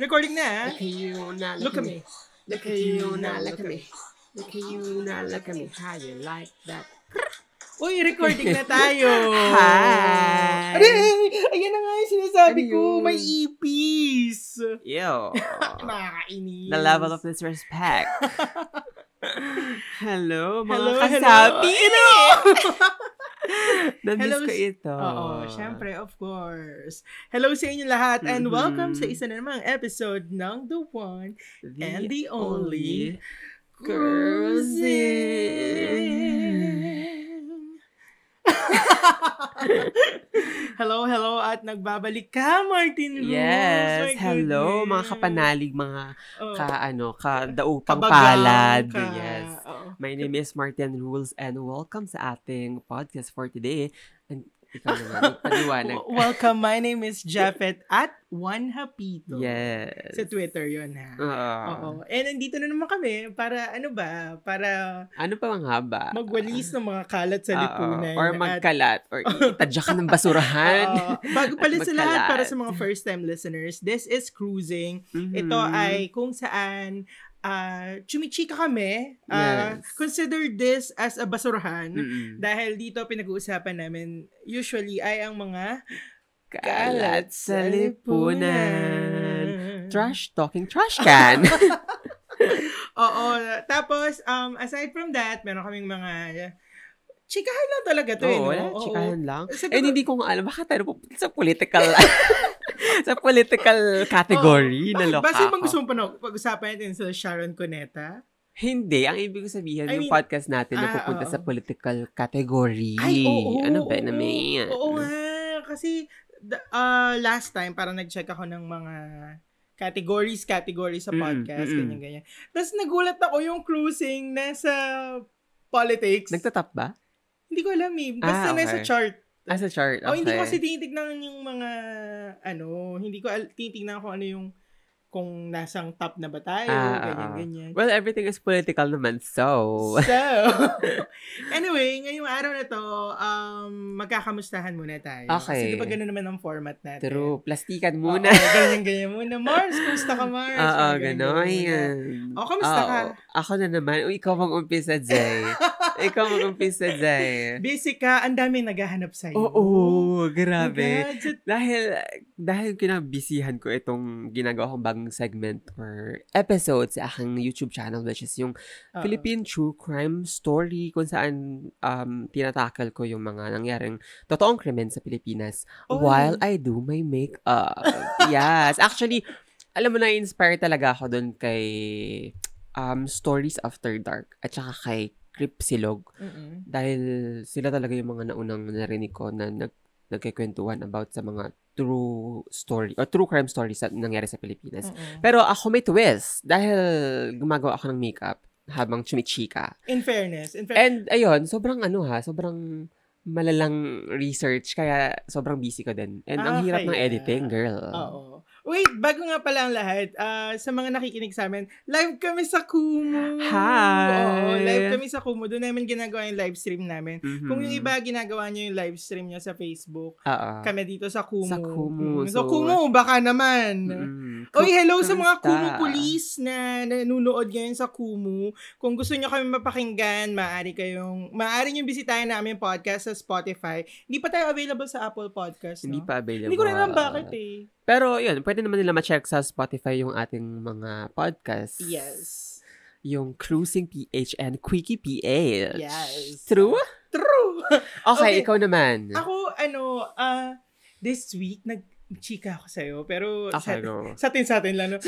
Recording na. Look at you now, look at me. Look at you now, look at me. Look at you now, look at me. How you like that? Uy, recording na tayo. Hi. Ayan na nga yung sinasabi ko. May ipis. Yo. Nakakainis. The level of disrespect. Hello, mga kasapi. Hello. Nandis ko ito. Oo, syempre, of course. Hello sa inyo lahat and welcome sa isa na namang episode ng The One and The Only Cruising. Hello, hello at nagbabalik ka, Martin Ruless. Yes, hello mga kapanalig, mga daupang palad. Ka. Yes. My name is Martin Ruless and welcome sa ating podcast for today. And ikaw naman, paliwanag. Welcome, my name is Japhet at Juan Hapito. Yes. Sa Twitter yun, ha? Oo. And nandito na naman kami para, ano ba? Para... Ano pa mga haba? Magwalis ng mga kalat sa lipunan. Or magkalat. Or itadyakan ng basurahan. Bago pala sa lahat, para sa mga first-time listeners, this is Cruising. Mm-hmm. Ito ay kung saan... chumichika kami. Yes. Consider this as a basurahan. Mm-mm. Dahil dito pinag-uusapan namin usually ay ang mga kalat sa lipunan. Trash talking trash can. Oo. Tapos, aside from that, meron kaming mga... Chikahan lang talaga to. Chikahan lang. And hindi ko nga alam, baka tayo pupunta sa political... sa political category na loka. Basta bang gusto mo pag-usapan natin sa Sharon Cuneta? Hindi. Ang ibig sabihin, yung podcast natin na pupunta sa political category. Ay, ano ba na may yan? Oo nga. Kasi last time, parang nag-check ako ng mga categories sa podcast. Ganyan-ganyan. Tapos nagulat ako yung Cruising nasa politics. Nagtatap ba? Hindi ko alam eh. Basta nasa chart. As a chart, okay. Hindi ko kasi tinitignan yung mga, hindi ko tinitignan kung ano yung, kung nasang top na ba tayo, ganyan. Well, everything is political naman, So, anyway, ngayong araw na to, magkakamustahan muna tayo. Okay. Kasi diba ganun naman ang format natin. True. Plastikan muna. Ganyan-ganyan muna. Mars, kamusta ka, Mars? Oo, gano'n yan. Kamusta ka? Ako na naman. Ikaw mag-umpisa, Jay. Ikaw mag-umpisa, Jay. Busy ka. Ang daming naghahanap sa'yo. Oo, grabe. Dahil kinabisihan ko itong ginagawa kong bagong segment or episode sa aking YouTube channel, which is yung Philippine True Crime Story, kung saan tinatakal ko yung mga nangyaring totoong krimen sa Pilipinas while I do my makeup. Yes. Actually, alam mo na, inspire talaga ako dun kay Stories After Dark at saka kay Kripsilog. Mm-hmm. Dahil sila talaga yung mga naunang narinig ko na nagkikwentuhan about sa mga true story or true crime stories na nangyari sa Pilipinas. Mm-hmm. Pero ako may twist dahil gumagawa ako ng makeup habang chumichika. In fairness. And ayun, sobrang malalang research kaya sobrang busy ko din. And ang hirap ng editing, girl. Oo. Wait, bago nga pala ang lahat, sa mga nakikinig sa amin, live kami sa Kumu. Hi! Oo, live kami sa Kumu. Doon namin ginagawa yung live stream namin. Mm-hmm. Kung yung iba, ginagawa nyo yung live stream nyo sa Facebook, kami dito sa Kumu. Sa Kumu. So, Kumu, baka naman. Mm-hmm. Oy, hello sa mga Kumu police na nanunood ngayon sa Kumu. Kung gusto nyo kami mapakinggan, maaari nyo bisitahin namin podcast sa Spotify. Hindi pa tayo available sa Apple Podcast, no? Hindi pa available. Hindi ko na alam bakit eh. Pero, yun, pwede naman nila ma-check sa Spotify yung ating mga podcasts. Yes. Yung Cruising PH and Quickie PH. Yes. True. Okay, ikaw naman. Ako, this week, nag-chika ako sa'yo, pero sa atin lang. No?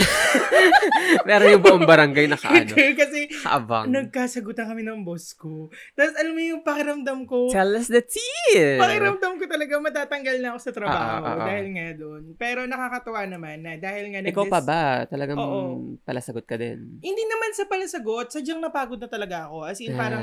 Pero yung buong barangay nakaano. Kasi, kaabang. Nagkasagutan kami ng boss ko. Tapos, alam mo yung pakiramdam ko. Tell us the tea. Pakiramdam talaga matatanggal na ako sa trabaho dahil nga doon. Pero nakakatawa naman na dahil nga ikaw pa ba? Talagang palasagot ka din? Hindi naman sa palasagot. Sadyang napagod na talaga ako. As in, parang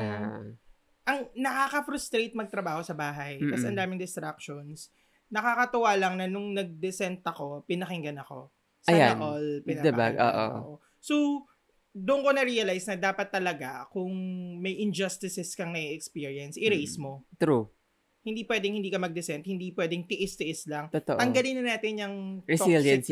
ang nakaka-frustrate magtrabaho sa bahay. Mm-mm. Tapos ang daming distractions. Nakakatawa lang na nung nag-descent ako, pinakinggan ako. Sana ayan. All pinapakinggan ako. So, doon ko na-realize na dapat talaga kung may injustices kang na-experience, erase mo. True. Hindi pwedeng hindi ka mag-dissent, hindi pwedeng tiis-tiis lang. Totoo. Tanggalin na natin yung resilience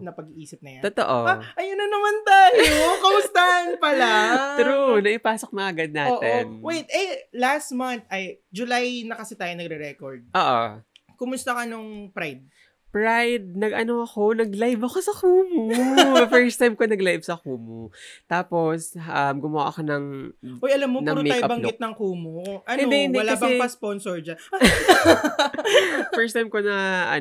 na pag-iisip na yan. Totoo. Ah, ayun na naman tayo. Kamustahan pala. True. Naipasok na agad natin. Oo. Wait, last month, July na kasi tayo nagre-record. Oo. Kumusta ka nung Pride? Pride, nag-live ako sa Kumu. First time ko nag-live sa Kumu. Tapos, gumawa ako ng makeup look. Uy, alam mo, puro tayo banggit ng Kumu. Hindi, wala kasi, bang pa-sponsor dyan? First time ko na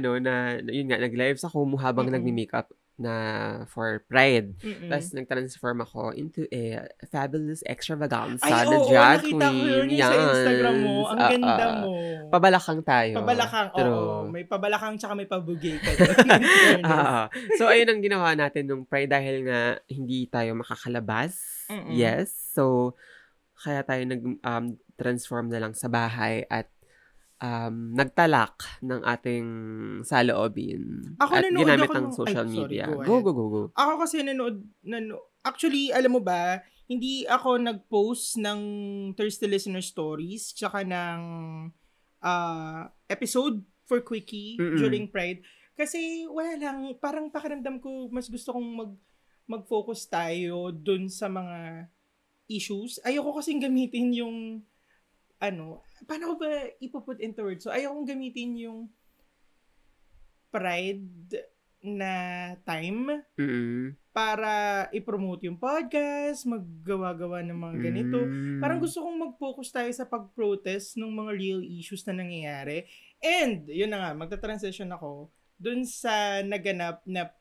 nag-live sa Kumu habang nagmi-makeup na for Pride. Tapos, nag-transform ako into a fabulous extravaganza na drag queen. Nakita ko yun sa Instagram mo. Ang ganda mo. Pabalakang tayo. Pabalakang, oo. May pabalakang tsaka may pabugay ka. So, ayun ang ginawa natin nung Pride dahil nga hindi tayo makakalabas. Mm-mm. Yes. So, kaya tayo nag-transform na lang sa bahay at nagtalak ng ating saloobin at ginamit ng social media. Go. Ako kasi nanood. Actually, alam mo ba, hindi ako nag-post ng Thirsty Listener Stories tsaka ng episode for Quickie during Pride. Kasi wala lang, parang pakiramdam ko mas gusto kong mag-focus tayo dun sa mga issues. Ayoko kasing gamitin yung paano ko ba ipuput into words? So, ayaw kong gamitin yung Pride na time para i-promote yung podcast, maggawa-gawa ng mga ganito. Parang gusto kong mag-focus tayo sa pag-protest ng mga real issues na nangyayari. And, yun na nga, magta-transition ako dun sa naganap na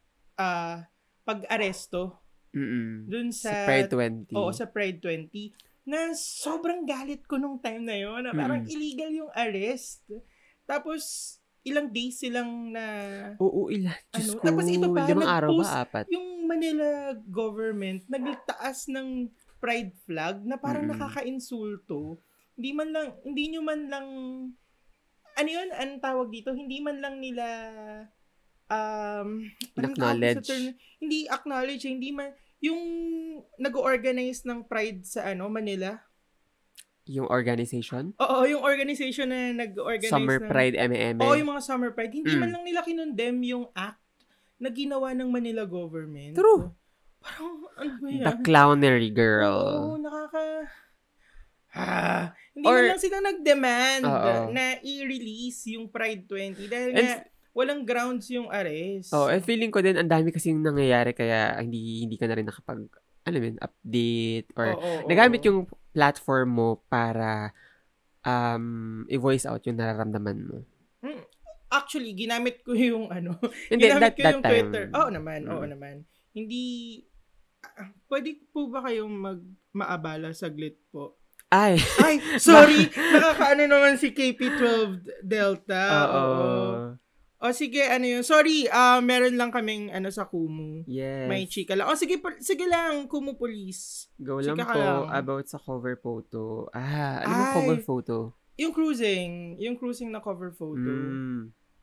pag-aresto. Dun sa Pride 20. Oo, sa Pride 20. Na sobrang galit ko nung time na yun. Na parang illegal yung arrest. Tapos, ilang days silang na... Oo, ilan. Tapos ito pa, nag-post yung Manila government, nagtaas ng pride flag na parang nakaka-insulto. Hindi nyo man lang... Ano yun? Anong tawag dito? Hindi man lang nila... Hindi acknowledge. Hindi man... Yung nag-organize ng Pride sa Manila. Yung organization? Oo, yung organization na nag-organize Summer Pride, MMM. Oo, yung mga Summer Pride. Hindi man lang nila kinondem yung act na ginawa ng Manila government. True. Parang, ano ba yan? The clownery girl. Oo, hindi man lang sila nag-demand na i-release yung Pride 20 dahil walang grounds yung arrest. Oh, and feeling ko din, ang dami kasing nangyayari kaya hindi ka na rin nakapag, update or nagamit yung platform mo para i-voice out yung nararamdaman mo. Actually, ginamit ko yung yung Twitter. Oo naman. Hindi, pwede po ba kayong maabala saglit po? Ay, sorry. Nakakaano naman si KP12 Delta. Oo. O sige, Sorry, meron lang kaming sa Kumu. Yes. May chika lang. O sige lang, Kumu Police. Go lang po about sa cover photo. Ano cover photo? Yung cruising na cover photo.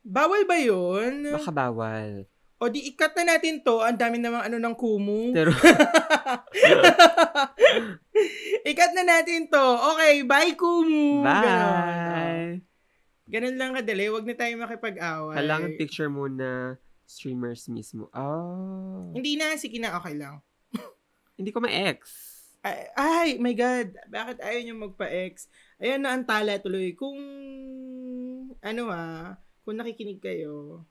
Bawal ba yun? Baka bawal. O di ikat na natin to. Ang dami namang ng Kumu. Pero... ikat na natin to. Okay, bye Kumu. Bye. Ganun lang kadali. Huwag na tayo makipag-away. Kailangan picture muna streamers mismo. Oh. Hindi na. Sige na. Okay lang. Hindi ko ma-ex. Ay, my God. Bakit ayaw niyong magpa-ex? Ayan na ang tala tuloy. Kung, kung nakikinig kayo,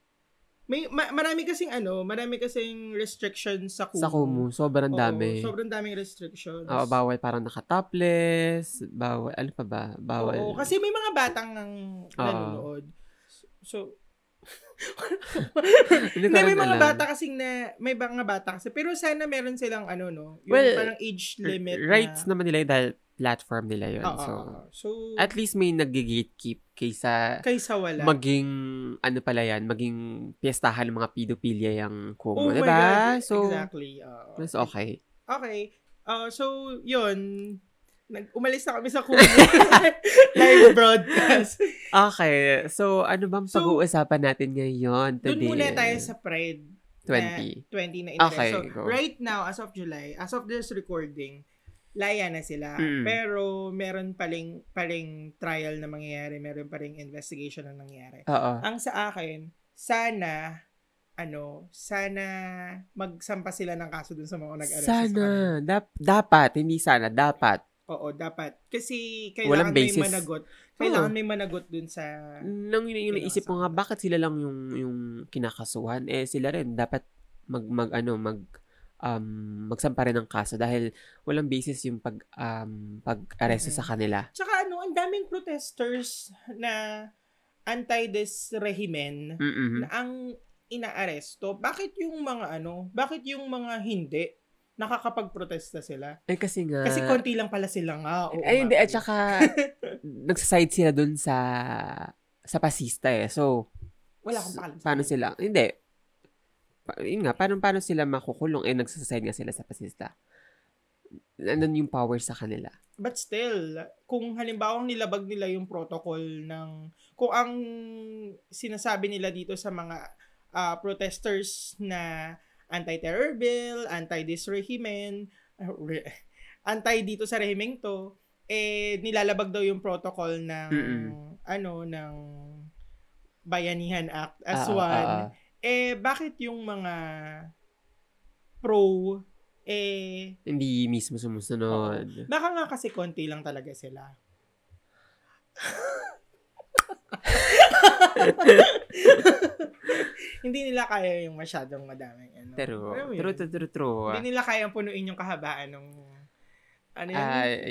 marami kasing restrictions sa Kumu. Sa Kumu. Sobrang dami. Sobrang daming restrictions. Oo, bawal parang naka-topless. Bawal, ano pa ba? Bawal. Oo, kasi may mga batang nanonood. So, may mga bata kasing pero sana meron silang, parang age limit rights naman nila dahil platform nila yun. So, at least may nag-gatekeep kaysa wala. Maging, maging piyestahan ng mga pedophilia yung Kumu. Oh diba? My God, so, exactly. Mas okay. Okay. So, yun. Umalis na kami sa Kumu. Live broadcast. Okay. So, ano bang pag-uusapan natin ngayon today? Doon muna tayo sa Pride 20 na interest. Okay, so, right now, as of this recording, laya na sila. Pero meron paling trial na mangyayari, meron paling investigation na nangyayari. Ang sa akin, sana magsampa sila ng kaso dun sa mga nag-arrest. Sana. Dapat. Hindi sana. Dapat. Oo, dapat. Kasi kailangan may managot. Kailangan may managot dun sa... Nang iniisip ko nga, bakit sila lang yung kinakasuhan? Eh, sila rin. Dapat magsampa rin ng kaso dahil walang basis yung pag-aresto sa kanila. Tsaka ang daming protesters na anti this regimen na ang inaaresto. Bakit yung mga bakit yung mga hindi? Nakakapag-protesta sila. Eh kasi nga... Kasi konti lang pala sila nga. Hindi. At saka, nagsaside sila dun sa pasista eh. So, wala akong pakalam. Paano sila? Hindi. Yun nga, paano sila makukulong? Eh, nagsaside nga sila sa pasista. Andun yung power sa kanila. But still, kung halimbawa nilabag nila yung protocol ng... Kung ang sinasabi nila dito sa mga protesters na... anti-terror bill, anti-this regimen, anti dito sa rehimeng to, eh, nilalabag daw yung protocol ng, ng Bayanihan Act as one. Eh, bakit yung mga pro, eh... Hindi mismo sumusunod. Baka nga kasi konti lang talaga sila. Hindi nila kaya yung masyadong madaming True. Hindi nila kaya punuin yung kahabaan ng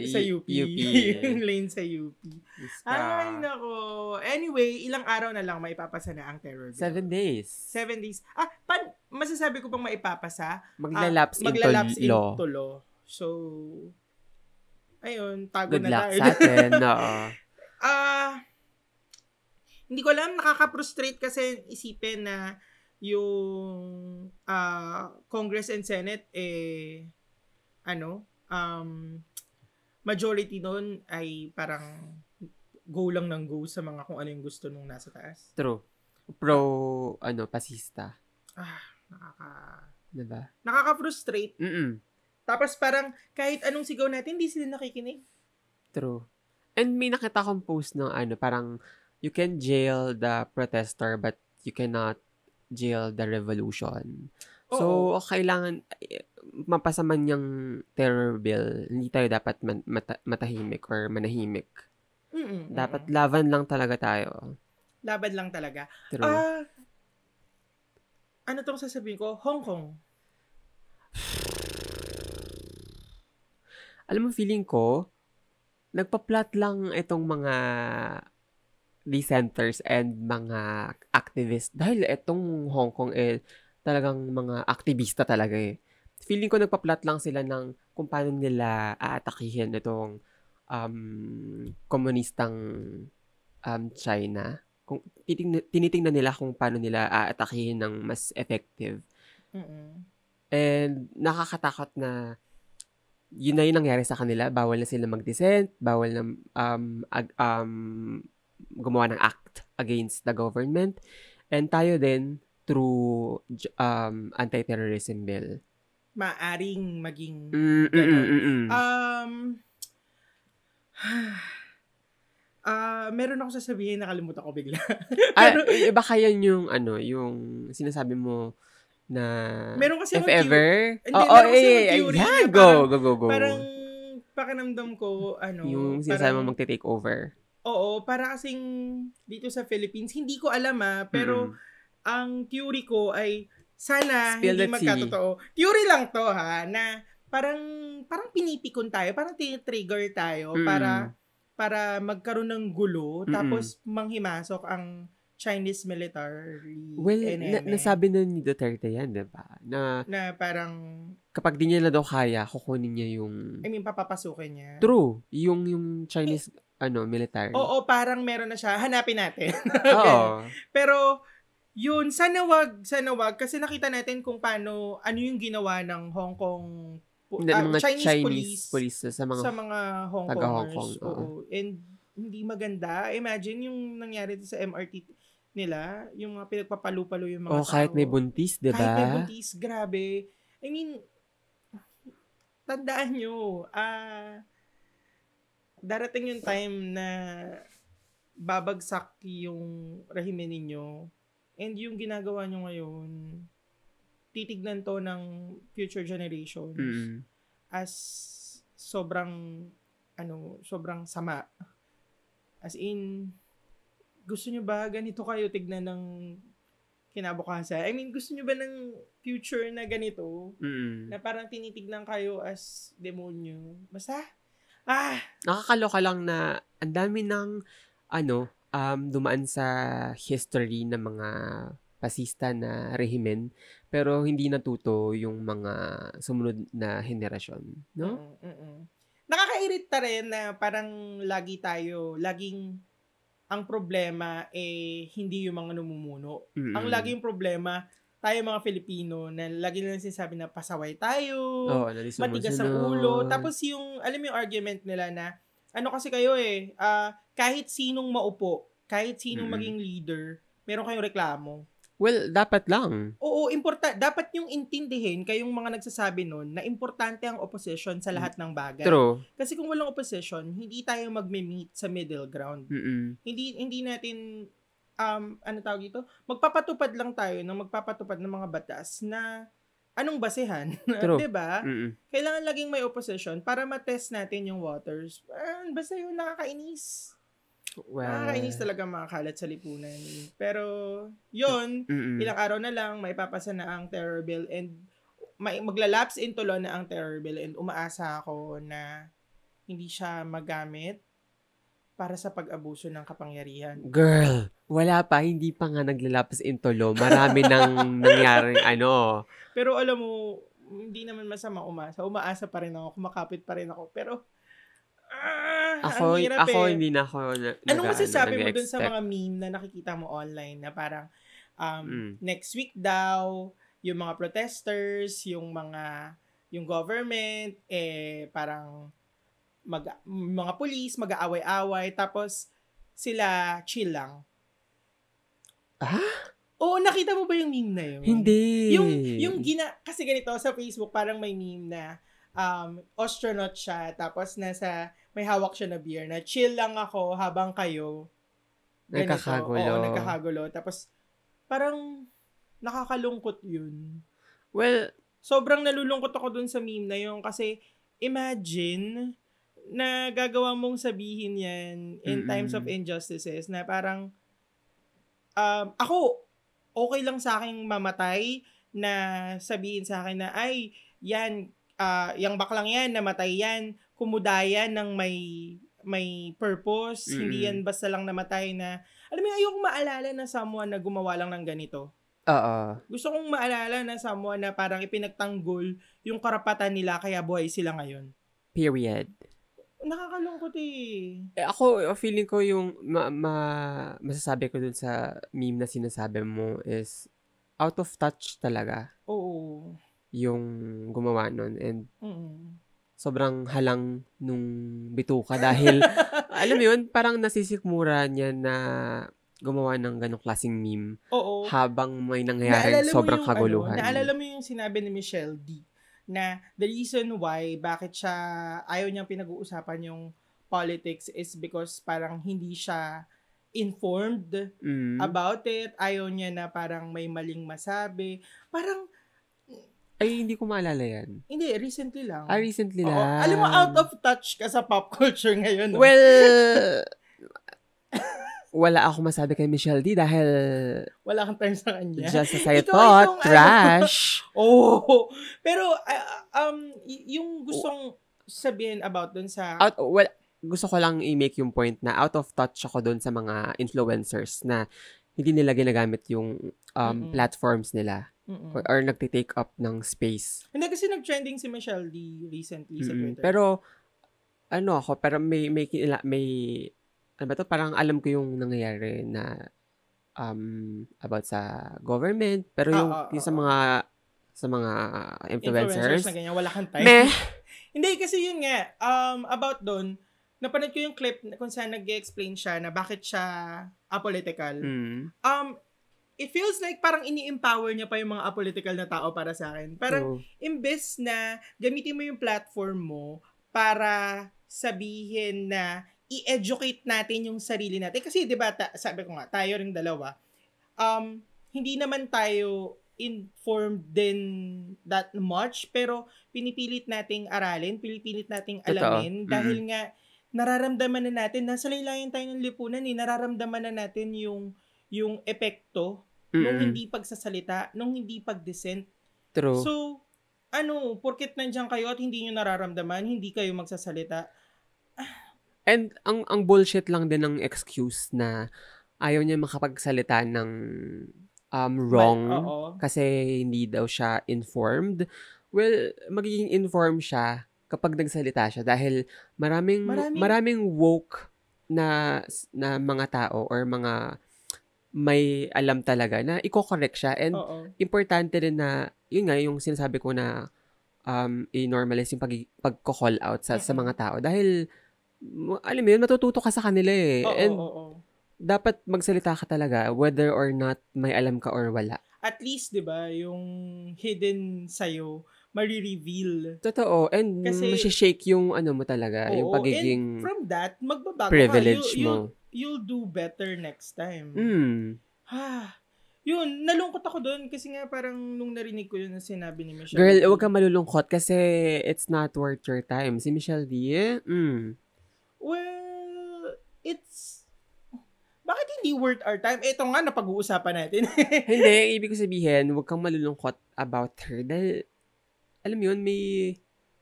sa UP. Yung lane sa UP. Ay, nako. Anyway, ilang araw na lang maipapasa na ang terror bill. 7 days. Masasabi ko pang maipapasa. Maglalapse into law. So, ayun, tago good na tayo. Good luck sa atin. Hindi ko alam, nakaka-frustrate kasi isipin na yung Congress and Senate majority doon ay parang go lang ng go sa mga kung ano yung gusto nung nasa taas. True. Pro pasista. Diba? Nakaka-frustrate. Tapos parang kahit anong sigaw natin, hindi sila nakikinig. True. And may nakita akong post ng parang you can jail the protester but you cannot jail the revolution. So, kailangan mapasaman yung terror bill. Hindi tayo dapat matahimik or manahimik. Dapat laban lang talaga tayo. Laban lang talaga. True. Ano tong sasabihin ko? Hong Kong. Alam mo, feeling ko, nagpa-plot lang itong mga dissenters and mga activists. Dahil etong Hong Kong talagang mga aktivista talaga eh. Feeling ko nagpa-plot lang sila ng kung paano nila aatakihin itong komunistang China. Kung tinitingnan nila kung paano nila aatakihin ng mas effective. And nakakatakot na yun na yun nangyari sa kanila. Bawal na sila mag-dissent, bawal na gumawa ng act against the government, and tayo din through anti-terrorism bill maaring maging meron akong sasabihin, nakalimutan ko bigla. Baka yan yung yung sinasabi mo na meron kasi if ever go parang pakiramdam ko yung sinasabi mo magte-take over. Oo, para kasing dito sa Philippines, hindi ko alam pero ang theory ko ay sana hindi magkatotoo. Theory lang to na parang pinipikon tayo, parang tinitrigger tayo para magkaroon ng gulo tapos manghimasok ang Chinese military. Well, nasabi na ni Duterte yan, diba? Na parang... Kapag di niya na daw kaya, kukunin niya yung... papapasukin niya. True. Yung Chinese... military. Oo, parang meron na siya. Hanapin natin. Oo. Pero, yun, sana wag, kasi nakita natin kung paano, yung ginawa ng Hong Kong, mga Chinese police sa mga Hong Kongers. Oo. And, hindi maganda. Imagine yung nangyari sa MRT nila, yung mga pinagpapalupalo yung mga tao. Kahit may buntis, diba? Kahit may buntis, grabe. I mean, tandaan nyo, darating yung time na babagsak yung rehimen ninyo and yung ginagawa nyo ngayon, titignan to ng future generations as sobrang, sobrang sama. As in, gusto nyo ba ganito kayo tignan ng kinabukasan? I mean, gusto nyo ba ng future na ganito? Na parang tinitignan kayo as demonyo? Basta, nakakaloka lang na ang dami ng dumaan sa history ng mga pasista na rehimen pero hindi natuto yung mga sumunod na henerasyon, no? Nakakairita rin na parang laging ang problema hindi yung mga namumuno. Ang laging problema tayo mga Filipino na lagi nilang sinasabi na pasaway tayo, matigas ang ulo. Tapos yung, alam mo yung argument nila na, kasi kayo kahit sinong maupo, kahit sinong maging leader, meron kayong reklamo. Well, dapat lang. Oo, dapat yung intindihin kayong mga nagsasabi nun na importante ang opposition sa lahat ng bagay. True. Kasi kung walang opposition, hindi tayo magme-meet sa middle ground. Hindi natin magpapatupad lang tayo ng magpapatupad ng mga batas na anong basehan, 'di ba? Kailangan laging may opposition para ma-test natin yung waters. Basta yun, nakakainis. Well, nakakainis talaga mga kalat sa lipunan. Pero yun, ilang araw na lang maipapasa na ang terror bill and maglalapse into law na ang terror bill, and umaasa ako na hindi siya magamit para sa pag-abuso ng kapangyarihan. Girl, wala pa. Hindi pa nga naglalapse into law. Marami nang nangyaring Pero alam mo, hindi naman masama umasa. Umaasa pa rin ako. Kumakapit pa rin ako. Pero, hindi na ako anong masasabi mo dun sa mga meme na nakikita mo online na parang, next week daw, yung mga protesters, yung government, parang, mga police, mag-aaway-away, tapos sila chill lang. Oo, nakita mo ba yung meme na yun? Hindi. Kasi ganito, sa Facebook, parang may meme na astronaut siya, tapos may hawak siya na beer na chill lang ako habang kayo ganito, nagkakagulo. Tapos, parang nakakalungkot yun. Well, sobrang nalulungkot ako dun sa meme na yun kasi imagine na gagawa mong sabihin yan in times of injustices na parang ako, okay lang sa akin mamatay na sabihin sa akin na ay, yan, yung baklang yan, namatay yan, kumudaya ng may purpose, hindi yan basta lang namatay na, alam mo, ayokong maalala na someone na gumawa lang ng ganito. Gusto kong maalala na someone na parang ipinagtanggol yung karapatan nila kaya buhay sila ngayon. Period. Nakakalungkot ako, feeling ko yung masasabi ko dun sa meme na sinasabi mo is out of touch talaga. Oo. Yung gumawa nun and sobrang halang nung bituka dahil alam mo yun, parang nasisikmura niya na gumawa ng ganong klaseng meme habang may nangyayaring sobrang kaguluhan. Naalala mo yung sinabi ni Michelle Dee na the reason why bakit siya ayaw niyang pinag-uusapan yung politics is because parang hindi siya informed about it. Ayaw niya na parang may maling masabi. Parang hindi ko maalala yan. Hindi, recently lang. Recently lang. Alam mo, out of touch ka sa pop culture ngayon. No? Well, wala ako masabi kay Michelle Dee dahil wala kang time sa kanya. Just as I thought, trash. Pero, yung gustong sabihin about dun sa... gusto ko lang i-make yung point na out of touch ako dun sa mga influencers na hindi nila ginagamit yung platforms nila or nagtitake up ng space. Hindi kasi nag-trending si Michelle Dee recently sa Twitter. Pero, may parang alam ko yung nangyayari na about sa government, pero yung sa mga influencers na ganyan, wala kang time. Hindi, kasi yun nga, about doon, napanood ko yung clip kung saan nag-explain siya na bakit siya apolitical. it feels like parang ini-empower niya pa yung mga apolitical na tao para sa akin. Parang imbes na gamitin mo yung platform mo para sabihin na i-educate natin yung sarili natin. Kasi diba, sabi ko nga, tayo ring dalawa, hindi naman tayo informed din that much, pero pinipilit nating aralin, pinipilit nating alamin. Totoo. Dahil nga, nararamdaman na natin, nasa laylayan tayo ng lipunan, eh, nararamdaman na natin yung epekto nung hindi pagsasalita, nung hindi pag-dissent. True. So, porket nandiyan kayo at hindi nyo nararamdaman, hindi kayo magsasalita. And ang bullshit lang din ng excuse na ayaw niya makapagsalita ng wrong kasi hindi daw siya informed. Well, magiging informed siya kapag nagsalita siya dahil maraming woke na mga tao or mga may alam talaga na i-correct siya. And importante rin na, yun nga, yung sinasabi ko na i-normalize yung pag-call out sa mga tao. Dahil, alam mo yun, natututo ka sa kanila eh. Dapat magsalita ka talaga whether or not may alam ka or wala. At least, di ba, yung hidden sa'yo, marireveal. Totoo. And masishake yung ano mo talaga, yung pagiging and from that, magbabago privilege ka. You'll do better next time. Yun, nalungkot ako doon kasi nga parang nung narinig ko yun na sinabi ni Michelle. Girl, huwag kang malulungkot kasi it's not worth your time. Si Michelle Dee, well, bakit hindi worth our time? Ito nga, napag-uusapan natin. Hindi, ibig ko sabihin, huwag kang malulungkot about her dahil, alam yun, may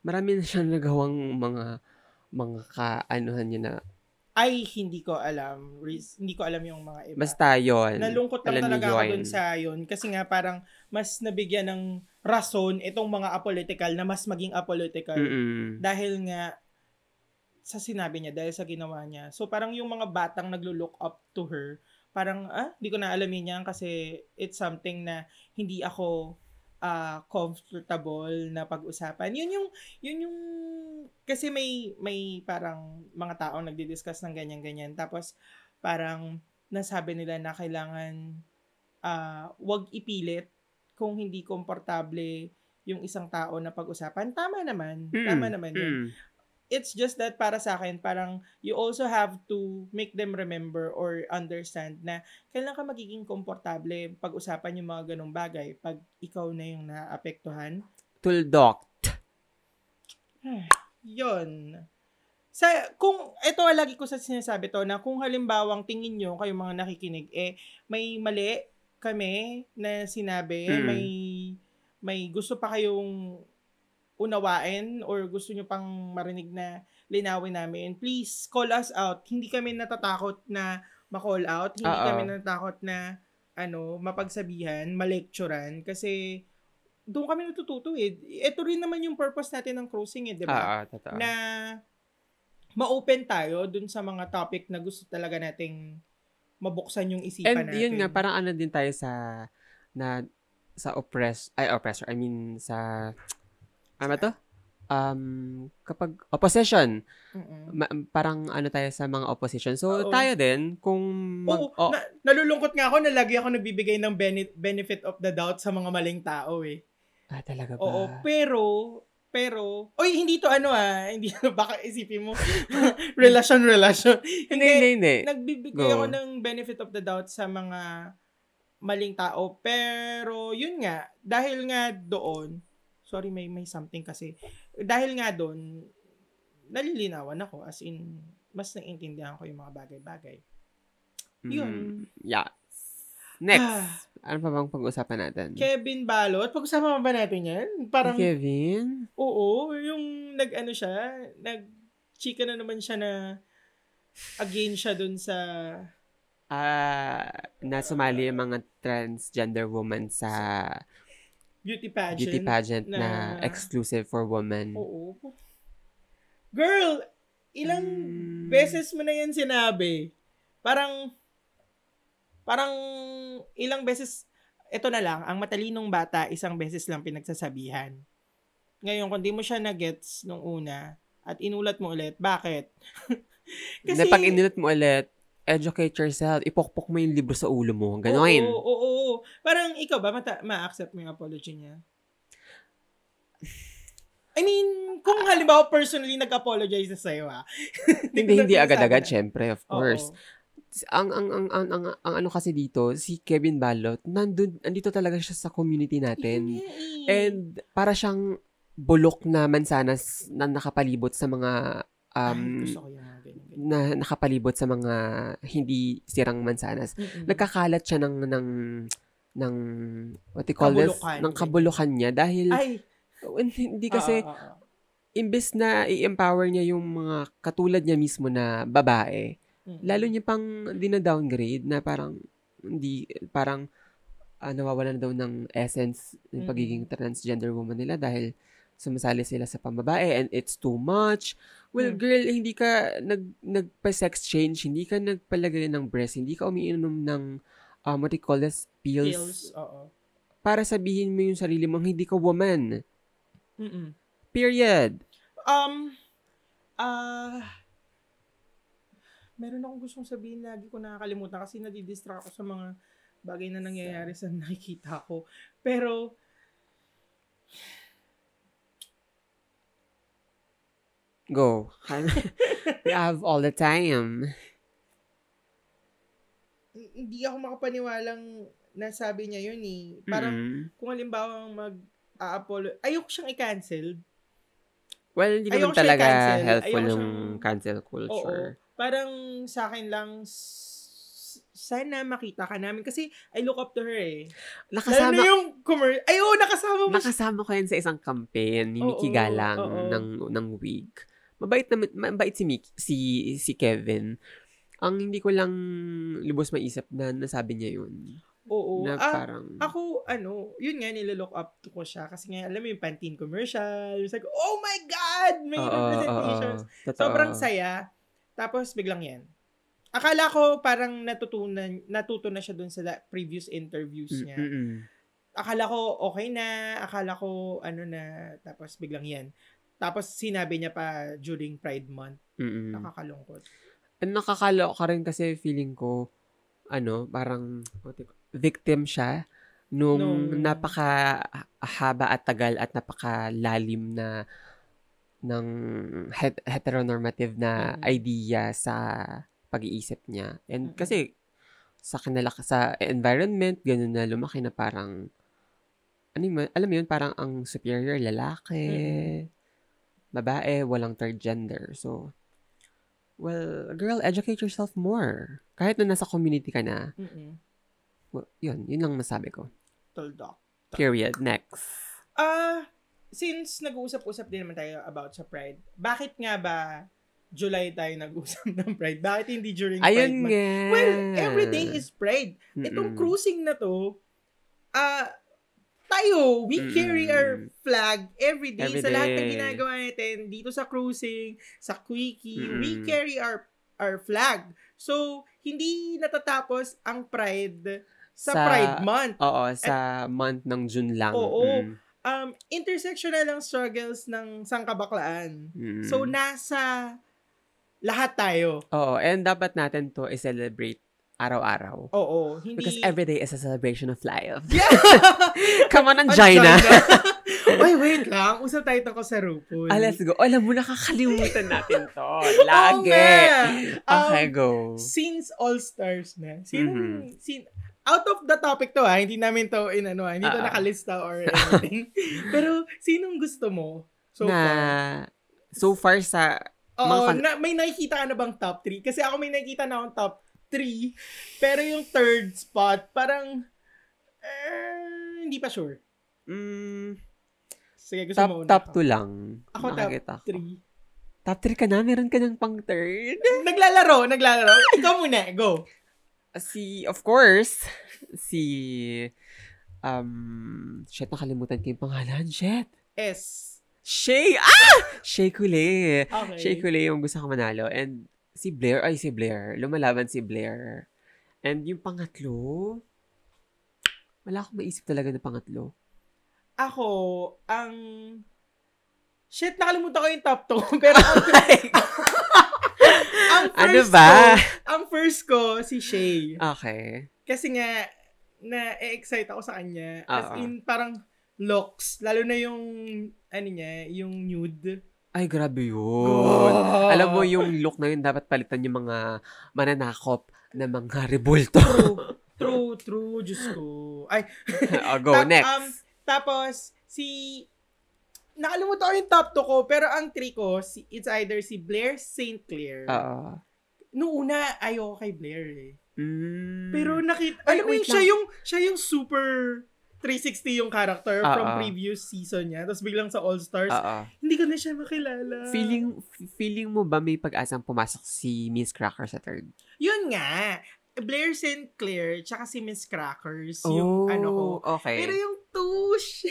marami na siyang nagawang mga kaanuhan niya na ay hindi ko alam. Hindi ko alam yung mga iba. Basta yun. Nalungkot lang talaga ako dun sa yun. Kasi nga parang mas nabigyan ng rason itong mga apolitical na mas maging apolitical. Mm-mm. Dahil nga sa sinabi niya, dahil sa ginawa niya. So parang yung mga batang naglo-look up to her, parang hindi ko na alamin niya kasi it's something na hindi ako comfortable na pag-usapan. Yun yung kasi may parang mga taong nagdi-discuss ng ganyan-ganyan. Tapos parang nasabi nila na kailangan wag ipilit kung hindi komportable yung isang tao na pag-usapan. Tama naman. Tama naman yun. It's just that para sa akin, parang you also have to make them remember or understand na kailan ka magiging komportable pag-usapan yung mga ganong bagay pag ikaw na yung naapektuhan. Tuldok. Yun. Kung ito, lagi ko sa sinasabi to na kung halimbawang tingin nyo kayong mga nakikinig, may mali kami na sinabi, may gusto pa kayong unawain or gusto nyo pang marinig na linawin namin, please call us out. Hindi kami natatakot na ma-call out. Hindi kami natatakot na mapagsabihan, ma-lecturean. Kasi doon kami natututo eh. Ito rin naman yung purpose natin ng Cruising eh, di ba? Na ma-open tayo dun sa mga topic na gusto talaga nating mabuksan yung isipan natin. And yun nga, parang din tayo sa oppressor. I mean, sa kapag opposition, parang tayo sa mga opposition. So, tayo din, kung nalulungkot nga ako na lagi ako nagbibigay ng benefit of the doubt sa mga maling tao eh. Ah, talaga ba? Oo, pero, oy, hindi to hindi baka isipin mo, relasyon. Hindi. Nagbibigay ako ng benefit of the doubt sa mga maling tao, pero yun nga, dahil nga doon, sorry, may something kasi. Dahil nga doon, nalilinawan ako. As in, mas naiintindihan ko yung mga bagay-bagay. Yun. Yeah. Next. Ano pa bang pag-usapan natin? Kevin Balot. Pag-usapan ba natin yan? Parang Kevin? Oo. Yung nag-chika na naman siya na again siya doon sa nasumali yung mga transgender woman sa beauty pageant na exclusive for women. Oo. Girl, ilang beses mo na yan sinabi. Parang ilang beses, ito na lang, ang matalinong bata, isang beses lang pinagsasabihan. Ngayon, kung di mo siya na-gets nung una, at inulat mo ulit, bakit? Kasi, na pag inulat mo ulit, educate yourself. Ipokpok mo yung libro sa ulo mo. Ganoin. Oo. Parang ikaw ba, ma-accept mo yung apology niya? I mean, kung halimbawa personally nag-apologize na sa'yo, ha? hindi agad-agad, syempre, of course. Oo. Ang ano kasi dito, si Kevin Balot, andito talaga siya sa community natin. Yay! And para siyang bulok na mansanas na nakapalibot sa mga nakapalibot sa mga hindi sirang mansanas. Mm-hmm. Nagkakalat siya ng what they call this? Ng kabulukan niya dahil hindi kasi imbes na i-empower niya yung mga katulad niya mismo na babae. Lalo niya pang dina-downgrade na parang hindi parang nawawalan daw ng essence ng pagiging transgender woman nila dahil sumasali sila sa pambabae and it's too much. Well, girl, hindi ka nagpa-sex change, hindi ka nagpalagay ng breast, hindi ka umiinom ng what they call this, pills. Para sabihin mo yung sarili mong hindi ka woman. Mm-mm. Period. Meron akong gustong sabihin, lagi ko nakakalimutan kasi nadidistract ako sa mga bagay na nangyayari sa nakikita ko. Pero, go. We have all the time. Hindi ako makapaniwalang nasabi niya yun eh. Parang, kung halimbawa mag-a-apologize, ayoko siyang i-cancel. Well, hindi naman talaga helpful yung cancel culture. Oo. Parang sa akin lang, sana makita ka namin. Kasi I look up to her eh. Nakasama, lalo yung nakasama mo. Nakasama ko yan sa isang campaign ni Mickey Galang ng week. Mabait si Mickey, si Kevin. Ang hindi ko lang lubos maiisip na nasabi niya yun. Oo. Na parang, ako, yun nga, nilalook up ko siya. Kasi nga, alam mo yung Pantene commercial. It's like, oh my God! May representations. Sobrang saya. Tapos, biglang yan. Akala ko parang natuto na siya dun sa previous interviews niya. Akala ko okay na. Akala ko na. Tapos, biglang yan. Tapos, sinabi niya pa during Pride Month. Nakakalungkot. Nakakaloka rin kasi feeling ko, parang victim siya nung napakahaba at tagal at napakalalim na ng heteronormative na idea sa pag-iisip niya. And kasi sa environment, ganun na lumaki na parang alam mo yun, parang ang superior lalaki, babae, walang third gender. So, well, girl, educate yourself more. Kahit na nasa community ka na. Well, yun lang masabi ko. Toldo. Period. Next. Since nag-uusap-usap din naman tayo about sa Pride, bakit nga ba July tayo nag-usap ng Pride? Bakit hindi during Pride month? Well, everyday is Pride. Itong cruising na to, tayo, we carry our flag every day. Sa lahat ng ginagawa natin, dito sa cruising, sa quickie, we carry our flag. So, hindi natatapos ang Pride sa Pride month. Oo, sa month ng June lang. Oo. Intersectional ang struggles ng sangkabaklaan. So, nasa lahat tayo. Oo, and dapat natin to i-celebrate araw-araw. Oo. Hindi, because everyday is a celebration of life. Yeah! Come on, Angina! Uy, wait lang. Usap tayo tungkol sa RuPaul. Let's go. Alam mo, nakakalimutan natin to. Lagi. Okay, go. Since All-Stars na, out of the topic to hindi namin to hindi to nakalista or anything. Pero sinong gusto mo so na, far? So far sa may nakikita ka na bang top 3? Kasi ako may nakikita na akong top 3 pero yung third spot parang hindi pa sure. Sige, gusto mo una. Top 2 lang. Ako top 3. Top 3 ka na? Meron ka ng pang third? Naglalaro. Ikaw muna, go. Shit, nakalimutan ko yung pangalan. Shea Couleé. Okay. Shea Couleé yung gusto ko manalo. And si Blair. Lumalaban si Blair. And yung pangatlo, wala akong maisip talaga na pangatlo. Ako, nakalimutan ko yung top 2. Pero ang Ano ba? Ang first ko, si Shea. Okay. Kasi nga, na-excite ako sa kanya. As in, parang locks. Lalo na yung, ano niya, yung nude. Ay, grabe yun. Oh. Alam mo, yung look na yun, dapat palitan yung mga mananakop na mga rebulto. True. Diyos ko. Ay. Go, next. Tapos, si... Nakalimutan ko yung top 2 ko, pero ang 3 ko, it's either si Blair St. Clair. Oo. Noong una, ayoko kay Blair eh. Mm. Pero nakita... Alam mo yung siya yung super... 360 yung character from previous season niya. Tapos biglang sa All-Stars, hindi ko na siya makilala. Feeling mo ba may pag-asang pumasok si Miss Crackers sa third? Yun nga. Blair St. Clair tsaka si Miss Crackers. Oh, yung ano ko. Okay. Pero yung tush.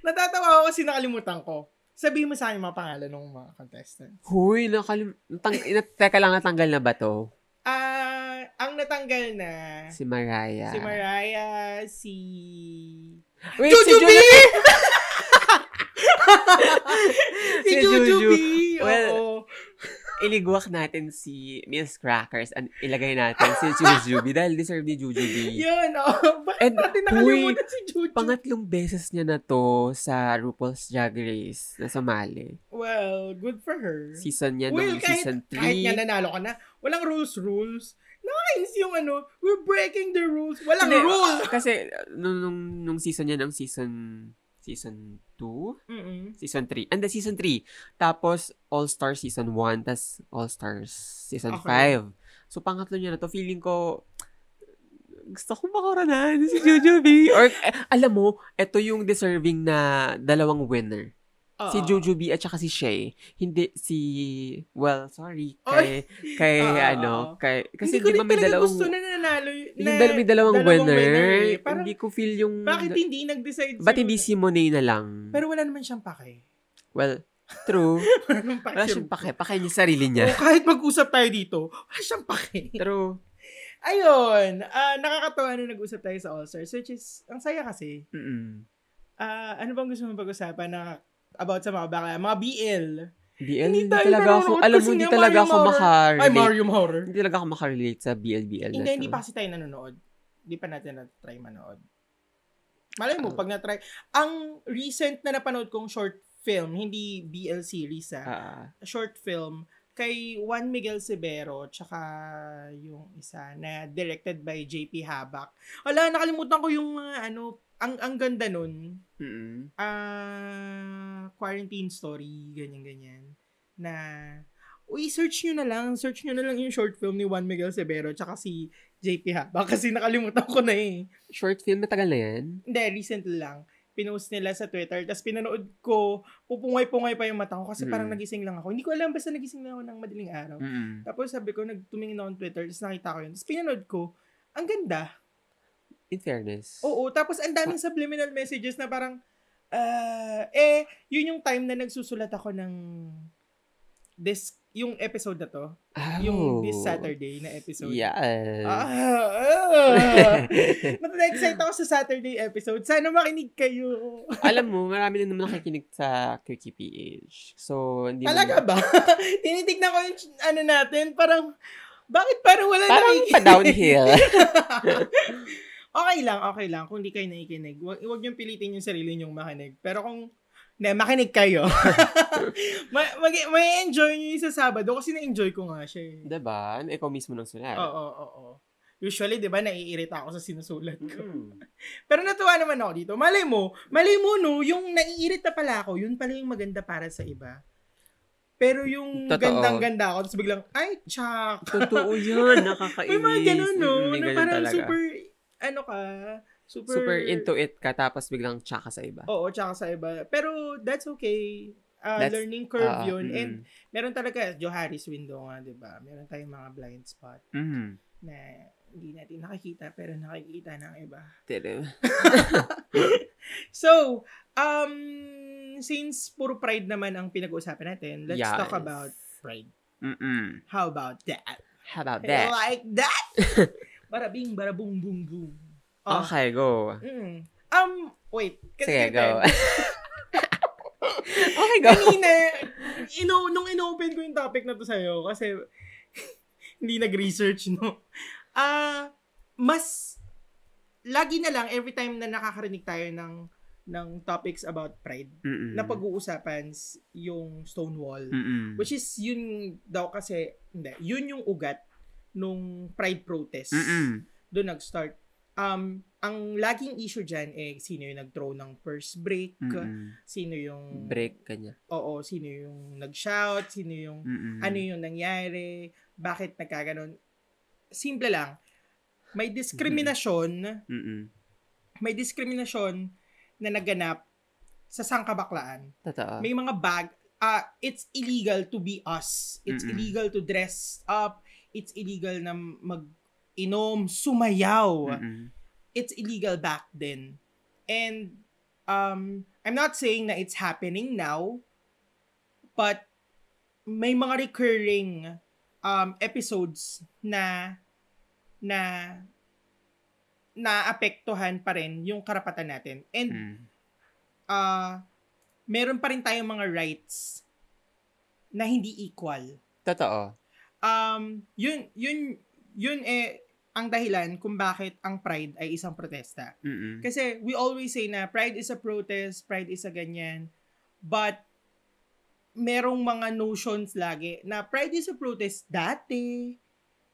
Natatawa ako kasi nakalimutan ko. Sabihin mo sa akin mga pangalan ng mga contestants. Huy, teka lang, natanggal na ba to? Ang natanggal na... Si Mariah, si... Wait, Jujubee! Si Jujubee! Well, iligwak natin si Miss Crackers and ilagay natin si Jujubee dahil deserve ni Jujubee. Yun, Bakit and natin nakalimutan si Jujubee? Pangatlong beses niya na to sa RuPaul's Drag Race na sumali. Well, good for her. Season niya nung season 3. Kahit nga nanalo ka na, walang rules. Nice yung ano, we're breaking the rules. Walang rule. Kasi nung season niya, season 2? Mm-hmm. Season 3. And the season 3. Tapos, All-Stars season 1. Tapos, All-Stars season 5. So, pangatlo niya na to. Feeling ko, gusto ko makoranan si Jujubee. Or, alam mo, ito yung deserving na dalawang winner. Si Jujubee at saka si Shea. Hindi si... Well, sorry. Kasi hindi ko rin talaga gusto na nanalo. May dalawang winner. Parang, hindi ko feel yung... Bakit hindi nag-decide? Ba't hindi si Monet na lang? Pero wala naman siyang pake. Well, true. Wala siyang pake. Pake niya sarili niya. O kahit mag-usap tayo dito, wala siyang pake. True. Ayun. Nakakatawa na nag-usap tayo sa All-Stars, which is... Ang saya kasi. Ano bang gusto mong pag-usapan na... about sa mga BL hindi talaga ako makarelate sa BL hindi pa kasi tayo nanonood, hindi pa natin na-try manood. Malay mo, pag na-try, ang recent na napanood kong short film, hindi BL series short film kay Juan Miguel Severo tsaka yung isa na directed by JP Habak. Wala, nakalimutan ko yung mga ang ganda nun. Quarantine story, ganyan-ganyan. Na, search nyo na lang yung short film ni Juan Miguel Severo tsaka si JP Habak. Kasi nakalimutan ko na eh. Short film, matagal na yan? Hindi, recent lang. Pinost nila sa Twitter. Tapos pinanood ko, pupungay-pungay pa yung mata ko kasi parang nagising lang ako. Hindi ko alam, basta nagising lang ako ng madaling araw. Tapos sabi ko, nagtumingin ako ng Twitter, tapos nakita ko yun. Tapos pinanood ko, ang ganda. In fairness. Oo, tapos ang daming subliminal messages na parang, yun yung time na nagsusulat ako ng yung episode na to. Oh. Yung this Saturday na episode. Yeah. Nata-excite ako sa Saturday episode. Sana makinig kayo. Alam mo, marami na naman nakikinig sa Quickie PH. So, hindi talaga ba? Tinitignan ko yung natin, parang, bakit parang wala nakikinig? Parang pa-downhill. Okay lang. Kung hindi kayo nakikinig, huwag niyong pilitin yung sarili niyong makinig. Pero kung makinig kayo, may enjoy niyo yung sa Sabado kasi na-enjoy ko nga siya. Eh. Diba? Ikaw mismo ng sulat. Oo. Usually, diba, naiirita ako sa sinusulat ko. Pero natuwa naman ako dito. Malay mo no, yung naiirita pala ako, yun pala yung maganda para sa iba. Pero yung gandang-ganda ako, tapos biglang, ay, tsak. Totoo yun, nakakainis. May mga ganun, no? Na parang talaga. Super into it ka, tapos biglang tsaka sa iba. Oo, tsaka sa iba. Pero that's okay. Learning curve yun. And meron talaga, Joharis window nga, diba? Meron tayong mga blind spot na hindi natin nakikita, pero nakikita ng iba. So, since puro pride naman ang pinag-uusapan natin, let's talk about pride. How about that? Like that? Barabing, barabung, bung, bung. Okay, go. Wait. Sige, go. Okay, go. Kanina, nung inopen ko yung topic na to sa'yo, kasi hindi nag-research, no? Mas, lagi na lang, every time na nakakarinig tayo ng topics about pride, mm-mm, na pag-uusapan yung Stonewall, mm-mm, which is yun daw kasi, hindi, yun yung ugat nung pride protest. Mm-mm. Doon nag-start. Ang laging issue dyan, eh, sino yung nag-throw ng first break, mm-mm, sino yung... Break, kanya. Oo, sino yung nag-shout, sino yung... Mm-mm. Ano yung nangyari, bakit nagkaganon. Simple lang. May diskriminasyon, mm-mm, may diskriminasyon na naganap sa sangkabaklaan. Totoo. May mga bag... it's illegal to be us. It's mm-mm illegal to dress up. It's illegal na mag-inom, sumayaw. Mm-mm. It's illegal back then. And I'm not saying na it's happening now, but may mga recurring episodes na naapektuhan pa rin yung karapatan natin. And meron pa rin tayong mga rights na hindi equal. Totoo. Yun eh ang dahilan kung bakit ang Pride ay isang protesta. Mm-mm. Kasi we always say na Pride is a protest, Pride is a ganyan. But, merong mga notions lagi na Pride is a protest dati.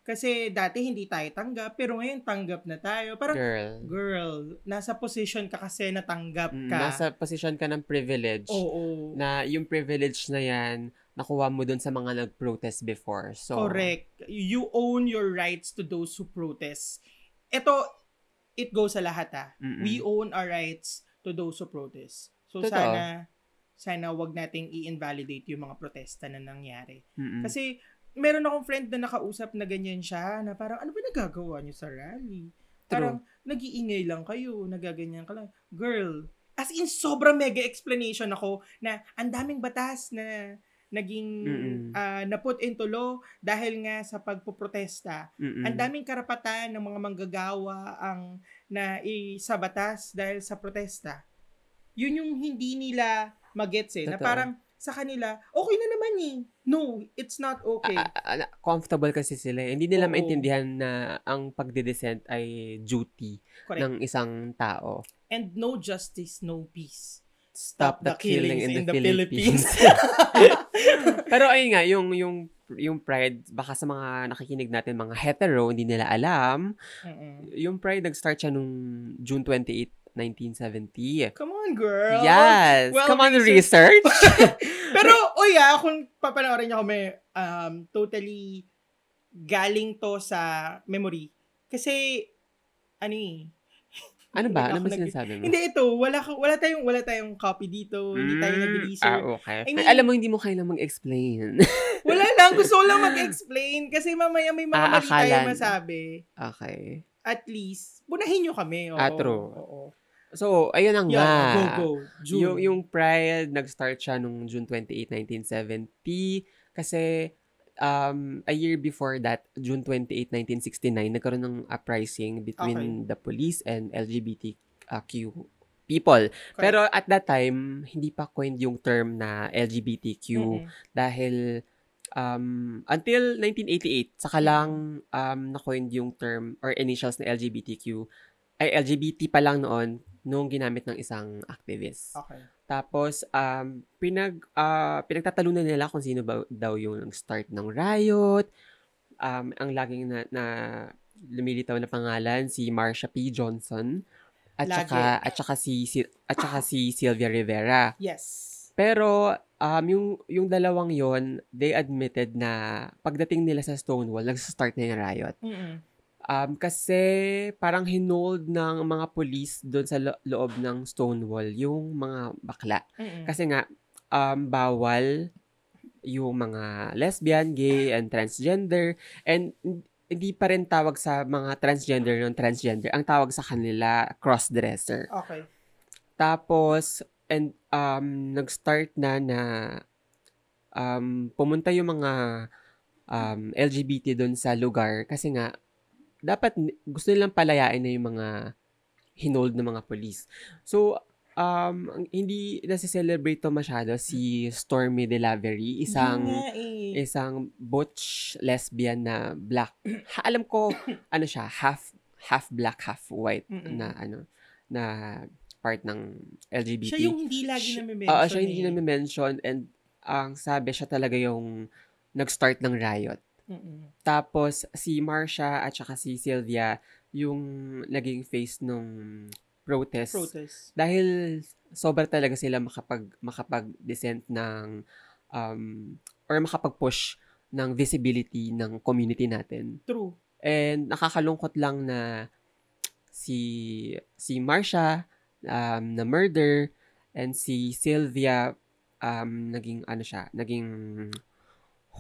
Kasi dati hindi tayo tanggap, pero ngayon tanggap na tayo. Parang, girl, nasa position ka kasi na tanggap ka. Nasa position ka ng privilege. Oo. Na yung privilege na yan, nakuha mo dun sa mga nag-protest before. So, correct. You own your rights to those who protest. Ito, it goes sa lahat, ha. Mm-mm. We own our rights to those who protest. So, totoo. Sana wag nating i-invalidate yung mga protesta na nangyari. Mm-mm. Kasi, meron akong friend na nakausap na ganyan siya, na parang, ano ba nagagawa niyo sa rally? True. Parang, nag-iingay lang kayo, nagaganyan ka lang. Girl, as in, sobra mega explanation ako na ang daming batas na naging na-put into law dahil nga sa pagpoprotesta. Ang daming karapatan ng mga manggagawa ang naisabatas dahil sa protesta. Yun yung hindi nila magets eh. Totoo. Na parang sa kanila, okay na naman eh. No, it's not okay. Comfortable kasi sila eh. Hindi nila maintindihan na ang pagdedescent ay duty, correct, ng isang tao. And no justice, no peace. Stop the killings in the Philippines. Pero ayun nga, yung Pride, baka sa mga nakikinig natin, mga hetero, hindi nila alam. Mm-mm. Yung Pride, nag-start siya nung June 28, 1970. Come on, girl! Yes! Well, come on, research! Pero, kung papanoorin niyo kami, totally galing to sa memory. Kasi, ano ba? Ano ba sinasabi mo? Hindi, ito. Wala tayong copy dito. Hindi tayo nag-research. Okay. Alam mo, hindi mo kailang mag-explain. Wala lang. Gusto lang mag-explain. Kasi mamaya may mga mali tayo masabi. Okay. At least, bunahin nyo kami. Oo, true. Oo. So, ayun ang nga. Go. Yung Pride, nag-start siya nung June 28, 1970. Kasi, a year before that, June 28, 1969, nagkaroon ng uprising between the police and LGBTQ people. Correct. Pero at that time, hindi pa coined yung term na LGBTQ dahil until 1988, saka lang na-coined yung term or initials na LGBTQ. Ay, LGBT pa lang noon nung ginamit ng isang activist. Okay. Tapos, pinagtatalunan nila kung sino ba daw yung start ng riot. Ang laging na lumilitaw na pangalan, si Marsha P. Johnson. At saka si Sylvia Rivera. Yes. Pero, yung dalawang yon, they admitted na pagdating nila sa Stonewall, nag-start na yung riot. Mm-mm. Kasi parang hinold ng mga police doon sa loob ng Stonewall yung mga bakla. Mm-mm. Kasi nga, bawal yung mga lesbian, gay, and transgender. And hindi pa rin tawag sa mga transgender ng transgender. Ang tawag sa kanila, crossdresser. Okay. Tapos, and nag-start na pumunta yung mga LGBT doon sa lugar. Kasi nga, dapat gusto nilang palayain na yung mga hinold ng mga police. So, hindi nasi-celebrate to masyado si Stormy De La Vere, isang butch lesbian na black. Alam ko ano siya, half black, half white na ano na part ng LGBT. Siya yung hindi lagi na-mention. Siya hindi na-mention and ang sabi siya talaga yung nag-start ng riot. Tapos si Marsha at saka si Sylvia yung naging face nung protest. Dahil sobra talaga sila makapag-dissent ng or makapag-push ng visibility ng community natin. True. And nakakalungkot lang na si Marsha na murder and si Sylvia naging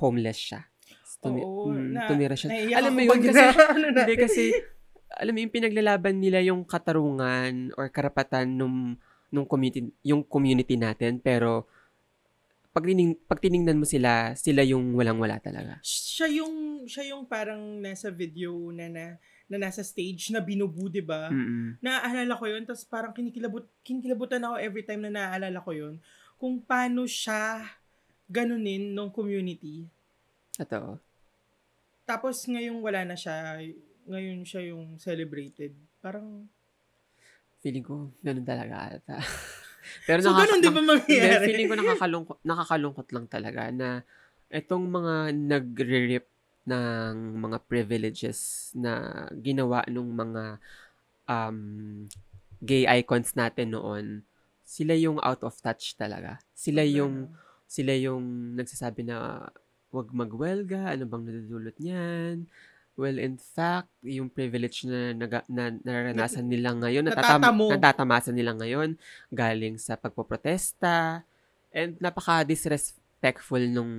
homeless siya. Tumira siya. Alam mo yun kasi hindi kasi alam mo yung pinaglalaban nila yung katarungan or karapatan nung community, yung community natin, pero pag tiningnan mo sila yung walang-wala talaga. Siya yung parang nasa video na nasa stage na binubu, di ba? Naaalala ko yun, tapos parang kinikilabutan ako every time na naaalala ko yun, kung paano siya ganunin nung community. Ato. Tapos ngayong wala na siya, ngayon siya yung celebrated. Parang feeling ko ganun talaga ata. Pero so ganun di ba mangyayari? Feeling ko nakakalungkot lang talaga na itong mga nagre-rip ng mga privileges na ginawa nung mga gay icons natin noon, sila yung out of touch talaga. Sila yung nagsasabi na wag magwelga, ano bang nadudulot niyan? Well, in fact, yung privilege na naranasan nila ngayon, natatamasan nila ngayon, galing sa pagpoprotesta, and napaka-disrespectful nung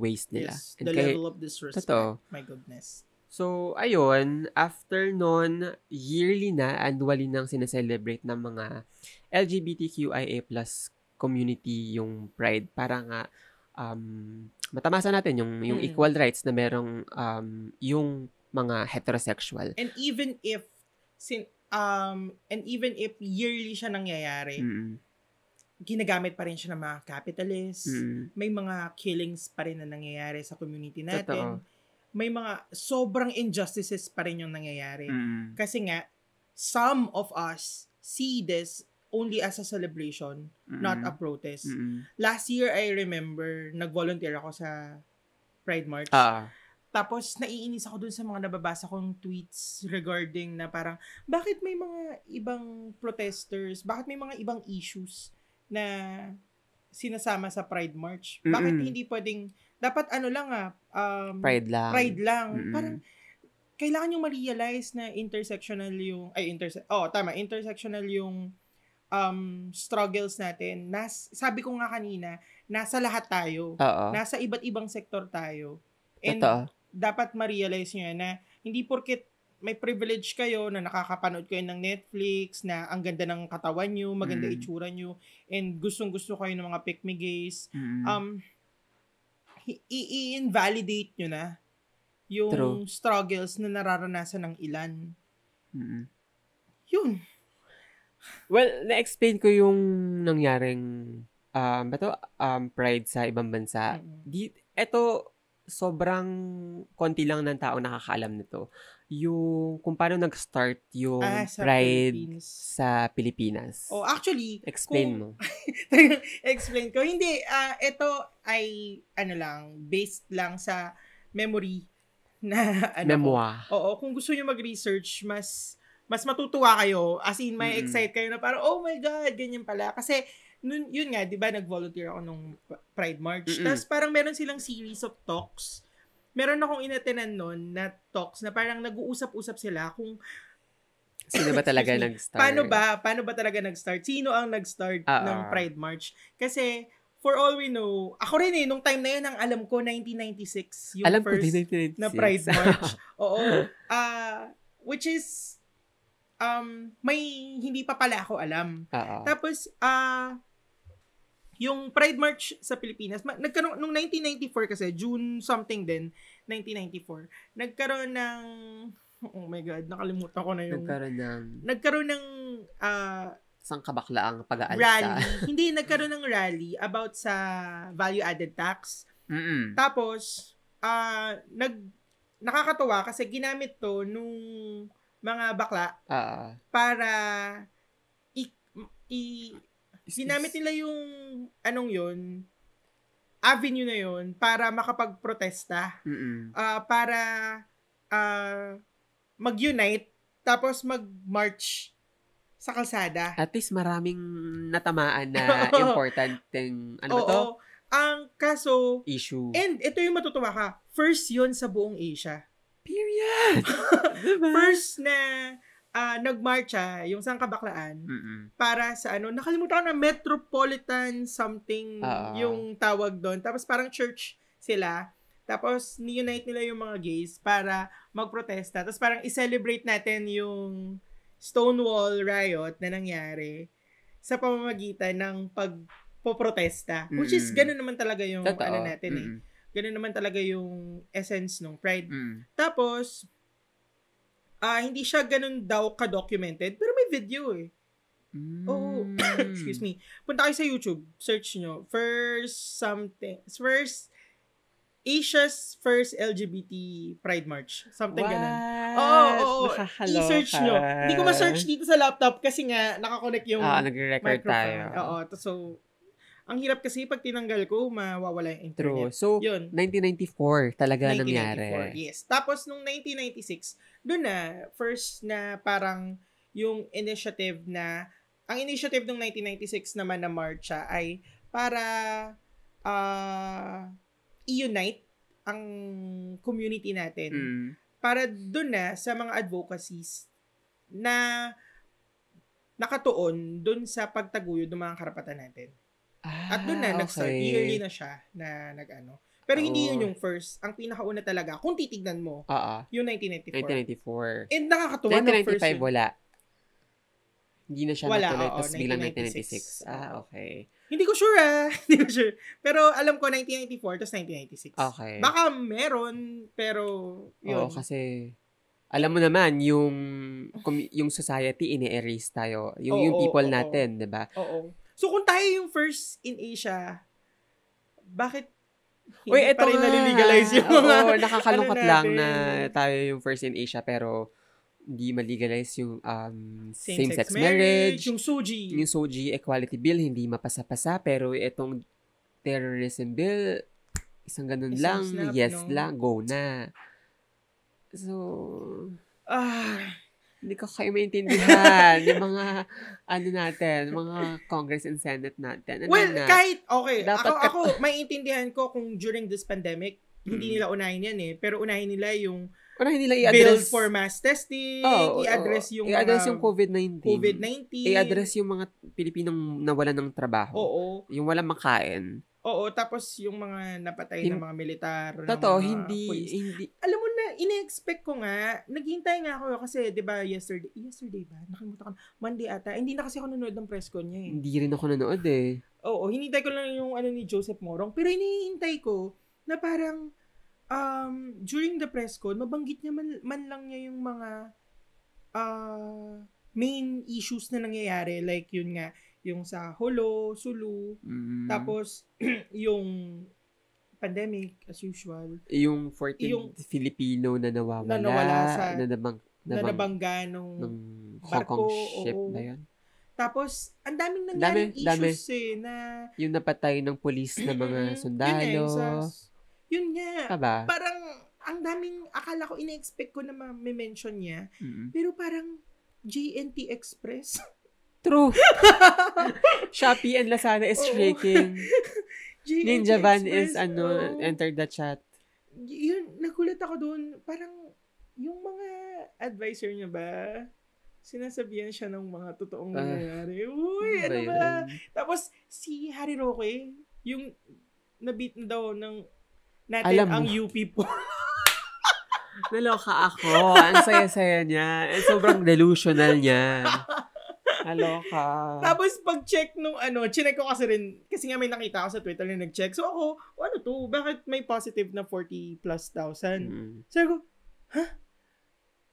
ways nila. Yes, and the level of disrespect. Totoo. My goodness. So, ayun, after nun, yearly na, annually nang sineselebrate ng mga LGBTQIA+ community yung Pride. Para nga, matamasa natin yung equal rights na merong yung mga heterosexual. And even if yearly siya nangyayari, ginagamit pa rin siya ng mga capitalists. May mga killings pa rin na nangyayari sa community natin. Totoo. May mga sobrang injustices pa rin yung nangyayari. Kasi nga some of us see this only as a celebration, not a protest. Last year, I remember, nag-volunteer ako sa Pride March. Tapos, naiinis ako dun sa mga nababasa kong tweets regarding na parang, bakit may mga ibang protesters, bakit may mga ibang issues na sinasama sa Pride March? Bakit hindi pwedeng, dapat ano lang Pride lang. Parang, kailangan yung ma-realize na intersectional yung struggles natin. Sabi ko nga kanina, nasa lahat tayo. Uh-oh. Nasa iba't ibang sektor tayo. And ito, dapat ma-realize nyo na hindi porket may privilege kayo na nakakapanood kayo ng Netflix, na ang ganda ng katawan nyo, maganda itsura nyo, and gustong-gusto kayo ng mga pick me gays, i-invalidate nyo na yung struggles na nararanasan ng ilan. Yun. Well, na-explain ko yung nangyaring pride sa ibang bansa. Ito, sobrang konti lang ng tao nakakaalam nito. Yung kung paano nag-start yung pride sa Pilipinas. Oh, actually, explain ko. Hindi, ito ay based lang sa memory na memoir. Oo, kung gusto niyo mag-research, mas matutuwa kayo, as in may excite kayo na parang, oh my God, ganyan pala. Kasi, yun nga, di ba, nag-volunteer ako nung Pride March. Tapos parang meron silang series of talks. Meron akong inatinan nun na talks na parang nag-uusap-usap sila kung sino ba talaga nag-start? Paano ba talaga nag-start? Sino ang nag-start ng Pride March? Kasi, for all we know, ako rin nung time na yun, ang alam ko, 1996 yung na Pride March. Oo. Which is, may hindi pa pala ako alam. Uh-oh. Tapos, yung Pride March sa Pilipinas, nagkaroon, nung 1994 kasi, June something din, 1994, nagkaroon ng, oh my God, nakalimutan ko na yung, nagkaroon ng sang kabaklaang pag-aalsa. Rally. Hindi, nagkaroon ng rally about sa value-added tax. Mm-mm. Tapos, nakakatawa kasi ginamit to nung mga bakla para ginamit nila yung anong yun, avenue na yun para makapagprotesta. Para mag-unite tapos mag-march sa kalsada. At least maraming natamaan na important thing. Ano ba to? Ang kaso, issue. And ito yung matutuwa ka, first yun sa buong Asia. Period! Diba? First na nagmarcha yung sangkabaklaan para sa ano, nakalimutan ko na metropolitan something yung tawag doon. Tapos parang church sila. Tapos ni-unite nila yung mga gays para magprotesta. Tapos parang i-celebrate natin yung Stonewall riot na nangyari sa pamamagitan ng pagpoprotesta. Which is, ganun naman talaga yung ano natin eh. Ganun naman talaga yung essence ng Pride. Tapos, hindi siya ganun daw ka-documented, pero may video eh. Oh, excuse me. Punta kayo sa YouTube, search nyo. Asia's first LGBT Pride March. Something ganun. Oo. I-search nyo. Hindi ko ma-search dito sa laptop kasi nga nakakonect yung nag-record microphone. Tayo. Oo. So, ang hirap kasi pag tinanggal ko, mawawala yung internet. True. So, yun. 1994 talaga 1994, nangyari. Yes. Tapos, nung 1996, doon na, first na parang yung initiative na, ang initiative nung 1996 naman na marcha ay para i-unite ang community natin para doon na sa mga advocacies na nakatuon doon sa pagtaguyod ng mga karapatan natin. At doon na nag-start. Yearly na siya na nag-ano. Pero hindi yun yung first. Ang pinakauna talaga, kung titignan mo, yung 1994. And nakakatuwa ng first. 1995 wala. Hindi na siya natuloy. Tapos bilang 1996. Okay. Hindi ko sure Hindi ko sure. Pero alam ko 1994 tapos 1996. Okay. Baka meron pero yun. Oo, kasi alam mo naman yung society ini-erase tayo. Yung people natin, 'di ba? Oo. So kung tayo yung first in Asia, bakit hindi pa rin nalilegalize yung mga nakakalungkot ano lang na tayo yung first in Asia pero hindi ma-legalize yung same-sex marriage. Yung SOGI. Yung SOGI equality bill, hindi mapasa-pasa. Pero itong terrorism bill, isang ganun isang lang. Snap, yes no? Lang, go na. So, hindi ko kayo maintindihan. Yung mga, ano natin, mga Congress and Senate natin. Well, na, kahit, okay. Ako maintindihan ko kung during this pandemic, hindi nila unahin yan eh. Pero unahin nila yung bill for mass testing, i-address yung COVID-19. I-address yung mga Pilipinong nawalan ng trabaho. Yung walang makain. Tapos yung mga napatay na mga militar. Totoo, hindi. Alam mo na, ina-expect ko nga, naghihintay nga ako kasi, di ba, yesterday ba? Nakalimutan ko, Monday ata. Hindi na kasi ako nanood ng press con niya eh. Hindi rin ako nanood eh. Hinihintay ko lang yung ano ni Joseph Morong. Pero hinihintay ko na parang, during the press con, mabanggit niya man lang niya yung mga main issues na nangyayari. Like yun nga, yung sa Holo, Sulu, tapos yung pandemic as usual. Yung 14 Filipino na nawawala sa nabangga ng Hong Kong ship na yun. Tapos, ang daming nangyaring issues na yung napatay ng police na mga sundalo. Yun nga. Aba? Parang, ang daming, akala ko, ina-expect ko na ma-mention niya. Pero parang, JNT Express. True. Shopee and Lazada is shaking. Ninja Van is, entered the chat. Yun, nagulat ako doon. Parang, yung mga advisor niya ba, sinasabihan siya ng mga totoong nangyari. Uy, ano ba? Tapos, si Harry Roque, yung nabit na daw ng natin ang UP po. Naloka ako. Ang saya-saya niya. Sobrang delusional niya. Naloka. Tapos pag-check nung chinek ko kasi rin, kasi nga may nakita ako sa Twitter na nag-check. So ako, ano to? Bakit may positive na 40 plus thousand? Sabi ko, ha?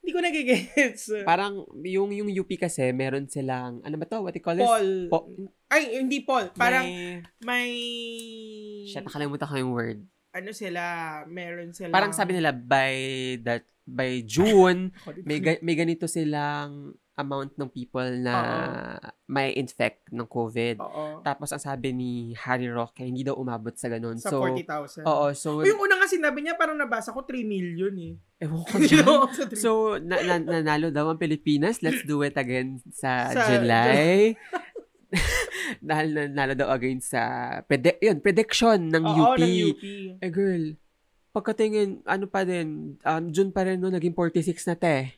Hindi ko nagigets. Parang yung UP kasi, meron silang, ano ba to? What do you call this? Poll. Ay, hindi poll. Parang may... Shit, nakalimutan ko yung word. Ano sila, meron sila... Parang sabi nila, by June, may ganito silang amount ng people na may infect ng COVID. Uh-oh. Tapos ang sabi ni Harry Roque, hindi daw umabot sa ganun. Sa so, 40,000. Oo. So, yung unang nga sinabi niya, parang nabasa ko 3 million eh. Ewan ko dyan. So, nanalo daw ang Pilipinas. Let's do it again sa July. Dahil nanalo daw again sa prediction ng UP. Ng UP. Eh girl, pagkatingin, ano pa din, June pa rin no, naging 46 na te.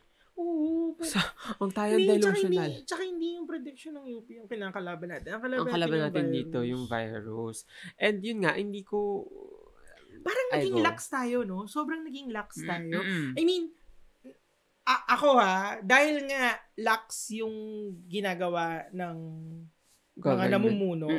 So, ang tayang delusional. Tsaka hindi yung prediction ng UP yung pinakalaban natin. Ang kalaban natin dito, yung virus. And yun nga, hindi ko... Parang naging lax tayo, no? Sobrang naging lax tayo. I mean, ako ha, dahil nga lax yung ginagawa ng mga namumuno,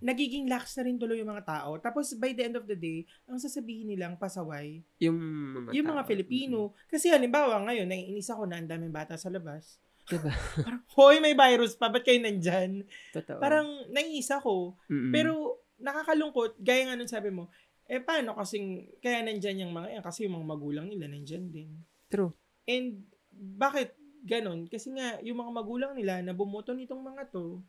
nagiging lax na rin tuloy yung mga tao. Tapos, by the end of the day, ang sasabihin nilang pasaway, yung mga Filipino. Kasi halimbawa, ngayon, naiinis ako na ang daming bata sa labas. Diba? Parang, hoy, may virus pa, ba't kayo nandyan? Totoo. Parang, naiinis ako. Mm-mm. Pero, nakakalungkot, gaya nga nun sabi mo, paano kasing, kaya nandyan yung mga, kasi yung mga magulang nila nandyan din. True. And, bakit ganon? Kasi nga, yung mga magulang nila na bumoto nitong mga to,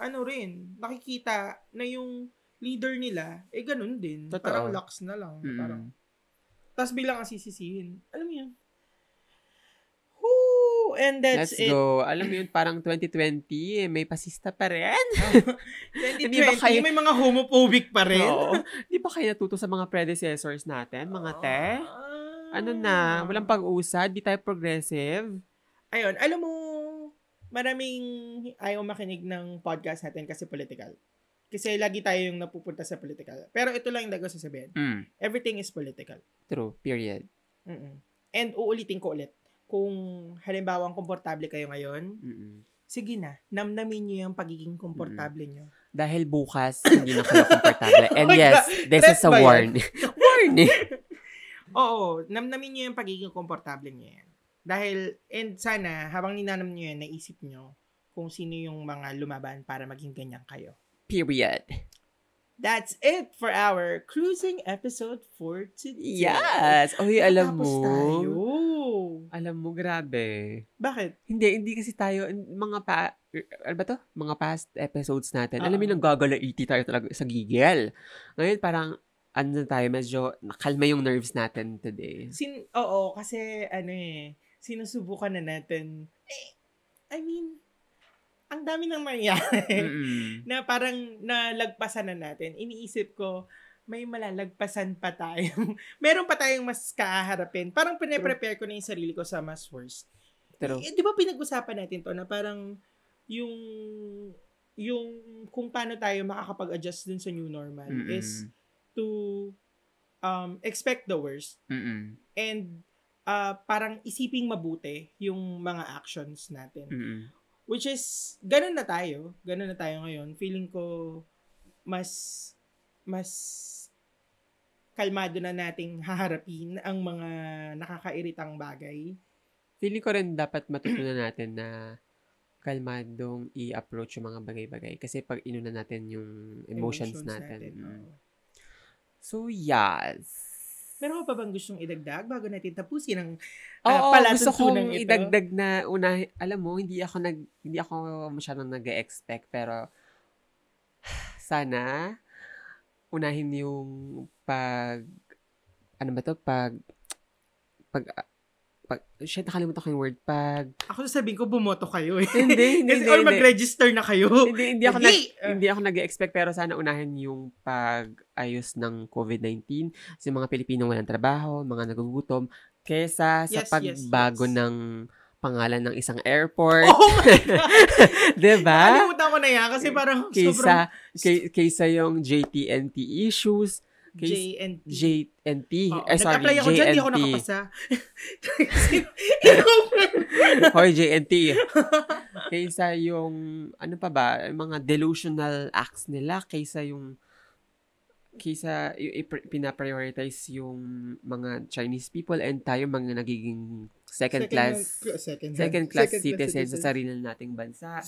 ano rin, nakikita na yung leader nila, ganun din. Totoo. Parang lax na lang. Mm-hmm. Parang, tapos bilang ang sisisihin. Alam mo yun? Woo! And that's it. Let's go. Alam mo yun, parang 2020, may pasista pa rin. 2020, may mga homophobic pa rin. Di ba kayo natuto sa mga predecessors natin, mga te? Ano na, walang pag-usad, di tayo progressive. Ayun, alam mo, maraming ayaw makinig ng podcast natin kasi political. Kasi lagi tayo yung napupunta sa political. Pero ito lang yung dago sasabihin. Mm. Everything is political. True, period. Mm-mm. And uulitin ko ulit. Kung halimbawa ang komportable kayo ngayon, sige na, namnamin nyo yung pagiging komportable nyo. Dahil bukas, hindi na kayo komportable. And yes, this is a warning. Warning! Oo, namnamin nyo yung pagiging komportable nyo yan. Dahil, and sana, habang ninanam nyo yan, naisip nyo kung sino yung mga lumaban para maging ganyan kayo. Period. That's it for our cruising episode for today. Yes! Oy, alam mo. Tapos tayo. Alam mo, grabe. Bakit? Hindi kasi tayo, ano ba to? Mga past episodes natin. Alam mo yung gagalaiti tayo talaga sa gigil. Ngayon, parang, ano tayo, medyo nakalma yung nerves natin today. Oo, kasi ano sinusubukan na natin. I mean, ang dami nang mangyari na parang nalagpasan na natin. Iniisip ko, may malalagpasan pa tayo. Meron pa tayong mas kaaharapin. Parang pinaprepare ko na yung sarili ko sa mas worst. Pero, di ba pinag-usapan natin to na parang yung kung paano tayo makakapag-adjust dun sa new normal is to expect the worst and parang isiping mabuti yung mga actions natin. Which is, ganun na tayo. Ganun na tayo ngayon. Feeling ko mas kalmado na nating haharapin ang mga nakakairitang bagay. Feeling ko rin dapat matutunan natin na kalmadong i-approach yung mga bagay-bagay kasi pag inuna natin yung emotions natin. So, yes. Meron ka pa bang gustong idagdag bago natin tapusin ang palatuntunan ito? Oo, gusto kong idagdag na una, alam mo, hindi ako masyadong nag-expect, pero sana unahin yung nakalimutan ko yung word, Ako sasabihin ko, bumoto kayo eh. Hindi. Or mag-register na kayo. Hindi ako nag-expect, pero sana unahin yung pag-ayos ng COVID-19 sa mga Pilipinong walang trabaho, mga nagugutom, kesa sa pagbago ng pangalan ng isang airport. Oh my God! Diba? Nakalimutan ko na yan kasi parang kesa yung JTNT issues, JNT. Nag-apply ako dyan, di ako nakapasa. Hoy, JNT. Kaysa yung, mga delusional acts nila, kaysa yung, kaysa pinaprioritize yung mga Chinese people and tayo mga nagiging second class citizens sa sarili nating bansa.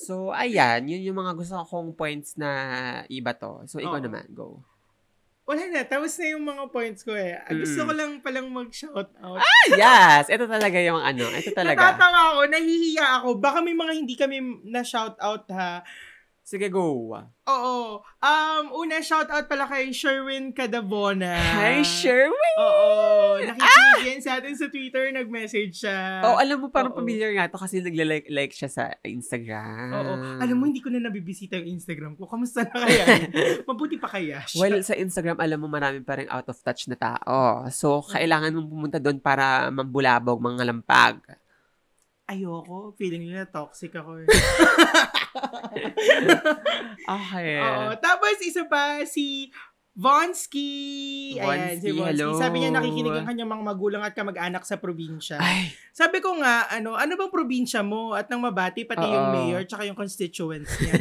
So, ayan, yun yung mga gusto kong points na iba to. So, ikaw naman, go. Wala na, tapos na yung mga points ko eh. Gusto ko lang palang mag-shoutout. Ah, yes! Ito talaga yung ano, ito talaga. Natatawa ako, nahihiya ako. Baka may mga hindi kami na-shoutout ha. Sige, go. Oo. Una, shoutout pala kay Sherwin Cadabona. Hi, Sherwin! Oo. Nakikinig sa atin sa Twitter, nag-message siya. Oo, alam mo, parang familiar nga ito kasi nagla-like siya sa Instagram. Oo. Alam mo, hindi ko na nabibisita yung Instagram ko. Kamusta na kaya? Mabuti pa kaya siya? Well, sa Instagram, alam mo, marami pa rin out of touch na tao. So, kailangan mong pumunta doon para mambulabog, mangalampag. Ayoko. Feeling nyo na toxic ako eh. Okay. Oo. Tapos isa pa, si Vonsky. Ayan, si Vonsky. Hello. Sabi niya nakikinig ang kanyang mga magulang at kamag-anak sa probinsya. Ay. Sabi ko nga, ano bang probinsya mo? At nang mabati, pati yung mayor tsaka yung constituents niya.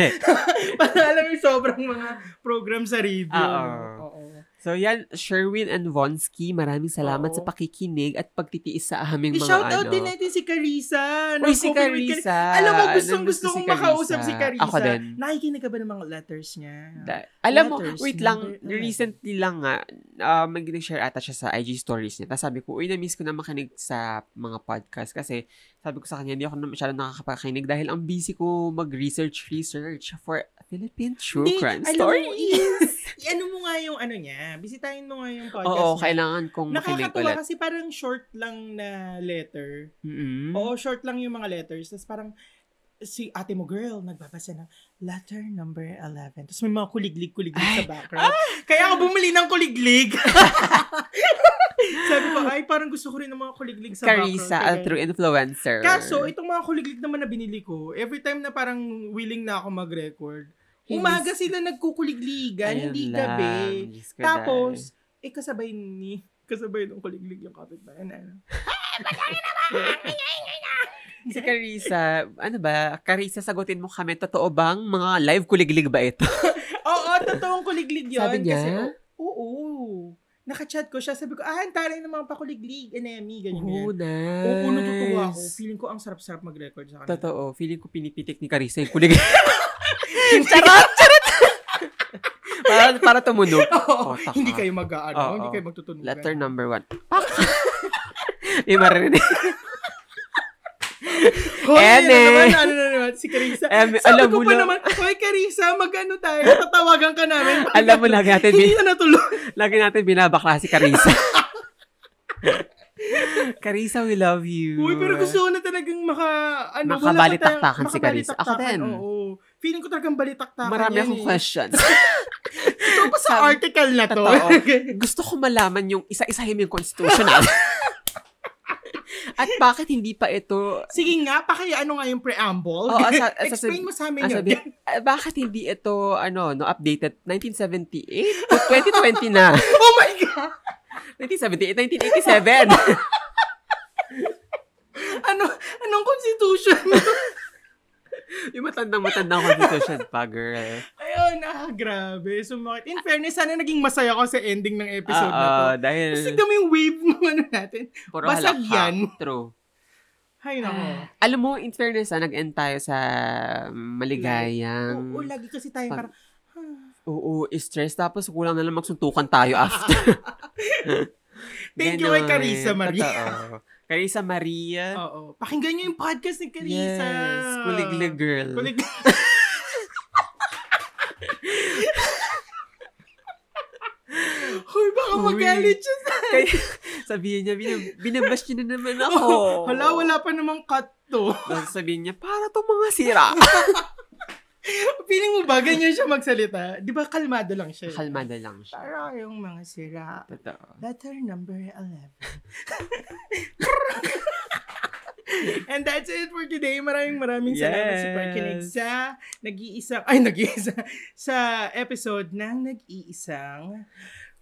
Para alam yung sobrang mga program sa radio. Oo. So yan, Sherwin and Vonsky, maraming salamat sa pakikinig at pagtitiis sa aming mga I-shoutout din natin si Carissa. Uy, si Carissa. Alam mo, gusto kong makausap si Carissa. Ako din. Nakikinig ka ba ng mga letters niya? Alam letters, mo, wait lang, recently lang nga, may nag-share ata siya sa IG stories niya. Tapos sabi ko, uy, na-miss ko na makinig sa mga podcast kasi sabi ko sa kanya, hindi ako masyado nakakapakinig dahil ang busy ko mag-research for Philippine True Crime Story. Ano mo nga yung ano niya? Bisitahin mo nga yung podcast niya. Oo, kailangan kong makinig ulit. Nakakatuwa kasi parang short lang na letter. Mm-hmm. Oo, short lang yung mga letters. Tapos parang si ate mo girl, nagbabasa ng letter number 11. Tapos may mga kuliglig sa background. Kaya ako bumili ng kuliglig. Sabi ko, ay parang gusto ko rin ng mga kuliglig sa Carissa, background. Carissa, true influencer. Kaso, itong mga kuliglig naman na binili ko, every time na parang willing na ako mag-record, umaga sila nagkukuligligan, ayun hindi gabi. Tapos, kasabay ng kuliglig yung kapitbahay na ano. Si Carissa, ano ba? Carissa, sagutin mo kami. Totoo bang mga live kuliglig ba ito? Oo, totoong kuliglig yun. Sabi niya? Kasi, oo. Nakachat ko siya. Sabi ko, hantarin naman pa kuliglig. Enemy, ganyan. Oo, nice. Oo, natutuwa ako. Feeling ko ang sarap-sarap mag-record sa kanila. Totoo. Feeling ko pinipitik ni Carissa yung kuliglig. Charot! Para tumunog. Oo, hindi kayo mag-aano. Hindi kayo magtutunog. Letter number 1. May maririnig. Hoy, ano naman, si Carissa. Sabi ko pa naman, hoy Carissa, mag-ano tayo, tatawagan ka namin. Alam mo, lagi natin, hindi na natuloy. Lagi natin binabakla si Carissa. Carissa, we love you. Uy, pero gusto ko na talagang makabalitaktakan si Carissa. Ako din. Oo. Feeling ko talagang balitaktakan. Marami akong questions. Ito pa sa article na to. Gusto ko malaman yung isa-isahin yung constitutional. At bakit hindi pa ito... Sige nga, ano nga yung preamble? Oh, explain mo sa amin yun. Bakit hindi ito, updated 1978 to 2020 na? Oh my God! 1978, 1987! Anong constitution? Yung matandang constitution pa, girl. Ayun, grabe. Sumakit. In fairness, sana naging masaya ko sa ending ng episode na to. Dahil... Kasi kami yung wave ng natin. Puro basag halakha. Yan. True. Hay nako. Alam mo, in fairness, nag-end tayo sa maligayang... Oo, lagi kasi tayo parang... Oo, stress. Tapos kulang na lang magsuntukan tayo after. Thank you kay Carissa Maria. Totoo. Carissa Maria. Oo. Pakinggan niyo yung podcast ni Carissa. Yes. Kuliglig girl. Hoy, baka magalit siya sa akin. Sabihin niya, binabash niya na naman ako. Oh, wala pa namang cut to. Sabihin niya, para to mga sira. Piling mo ba, ganyan siya magsalita? Di ba, kalmado lang siya? Kalmado lang siya. Para yung mga sira. Totoo. Letter number 11. And that's it for today. Maraming salamat sa pakikinig sa nag-iisang, sa episode ng nag-iisang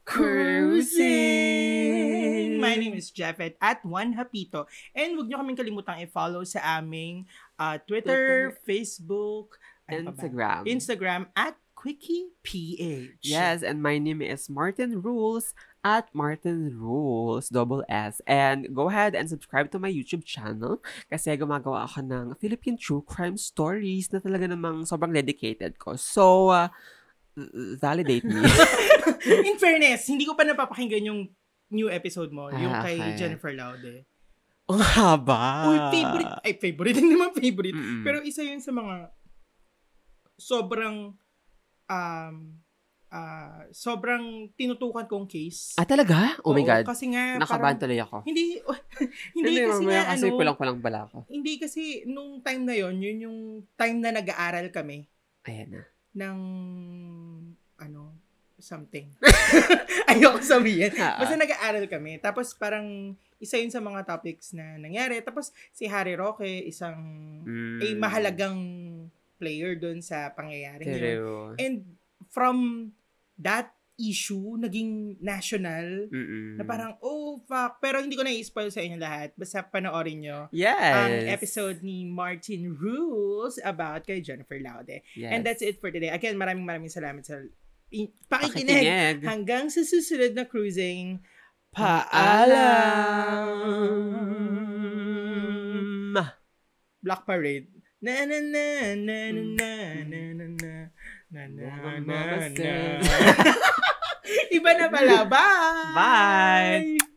Cruising! My name is Japhet at Juan Hapito. And huwag nyo kaming kalimutang i-follow sa aming Twitter, Facebook, Instagram at Quickie PH. Yes, and my name is Martin Ruless at Martin Ruless, double S. And go ahead and subscribe to my YouTube channel kasi gumagawa ako ng Philippine True Crime Stories na talaga namang sobrang dedicated ko. So, validate me. In fairness, hindi ko pa napapakinggan yung new episode mo, yung kay Jennifer Laude. Ang haba. Uy, favorite. Ay, favorite. Hindi naman favorite. Mm-mm. Pero isa yun sa mga sobrang sobrang tinutukan kong case. Ah, talaga? Oh my God. Kasi nga, nakabahan tuloy ako. Hindi, hindi kasi nga, kasi kulang-kulang bala ako. Hindi kasi, nung time na yon, yun yung time na nag-aaral kami. Ayan na. Ng, ano, something. Ayoko sabihin. Basta nag-aaral kami. Tapos parang, isa yun sa mga topics na nangyari. Tapos, si Harry Roque, isang ay mahalagang player doon sa pangyayari niyo. And from that issue, naging national. Mm-mm. Na parang, oh, fuck. Pero hindi ko na-spoil sa inyo lahat. Basta panoorin nyo ang episode ni Martin Ruless about kay Jennifer Laude. Yes. And that's it for today. Again, maraming salamat sa pakikinig. Hanggang sa susunod na cruising. Paalam. Black Parade. Na na na na na na na na na na na. Iba na pala. Bye. Bye.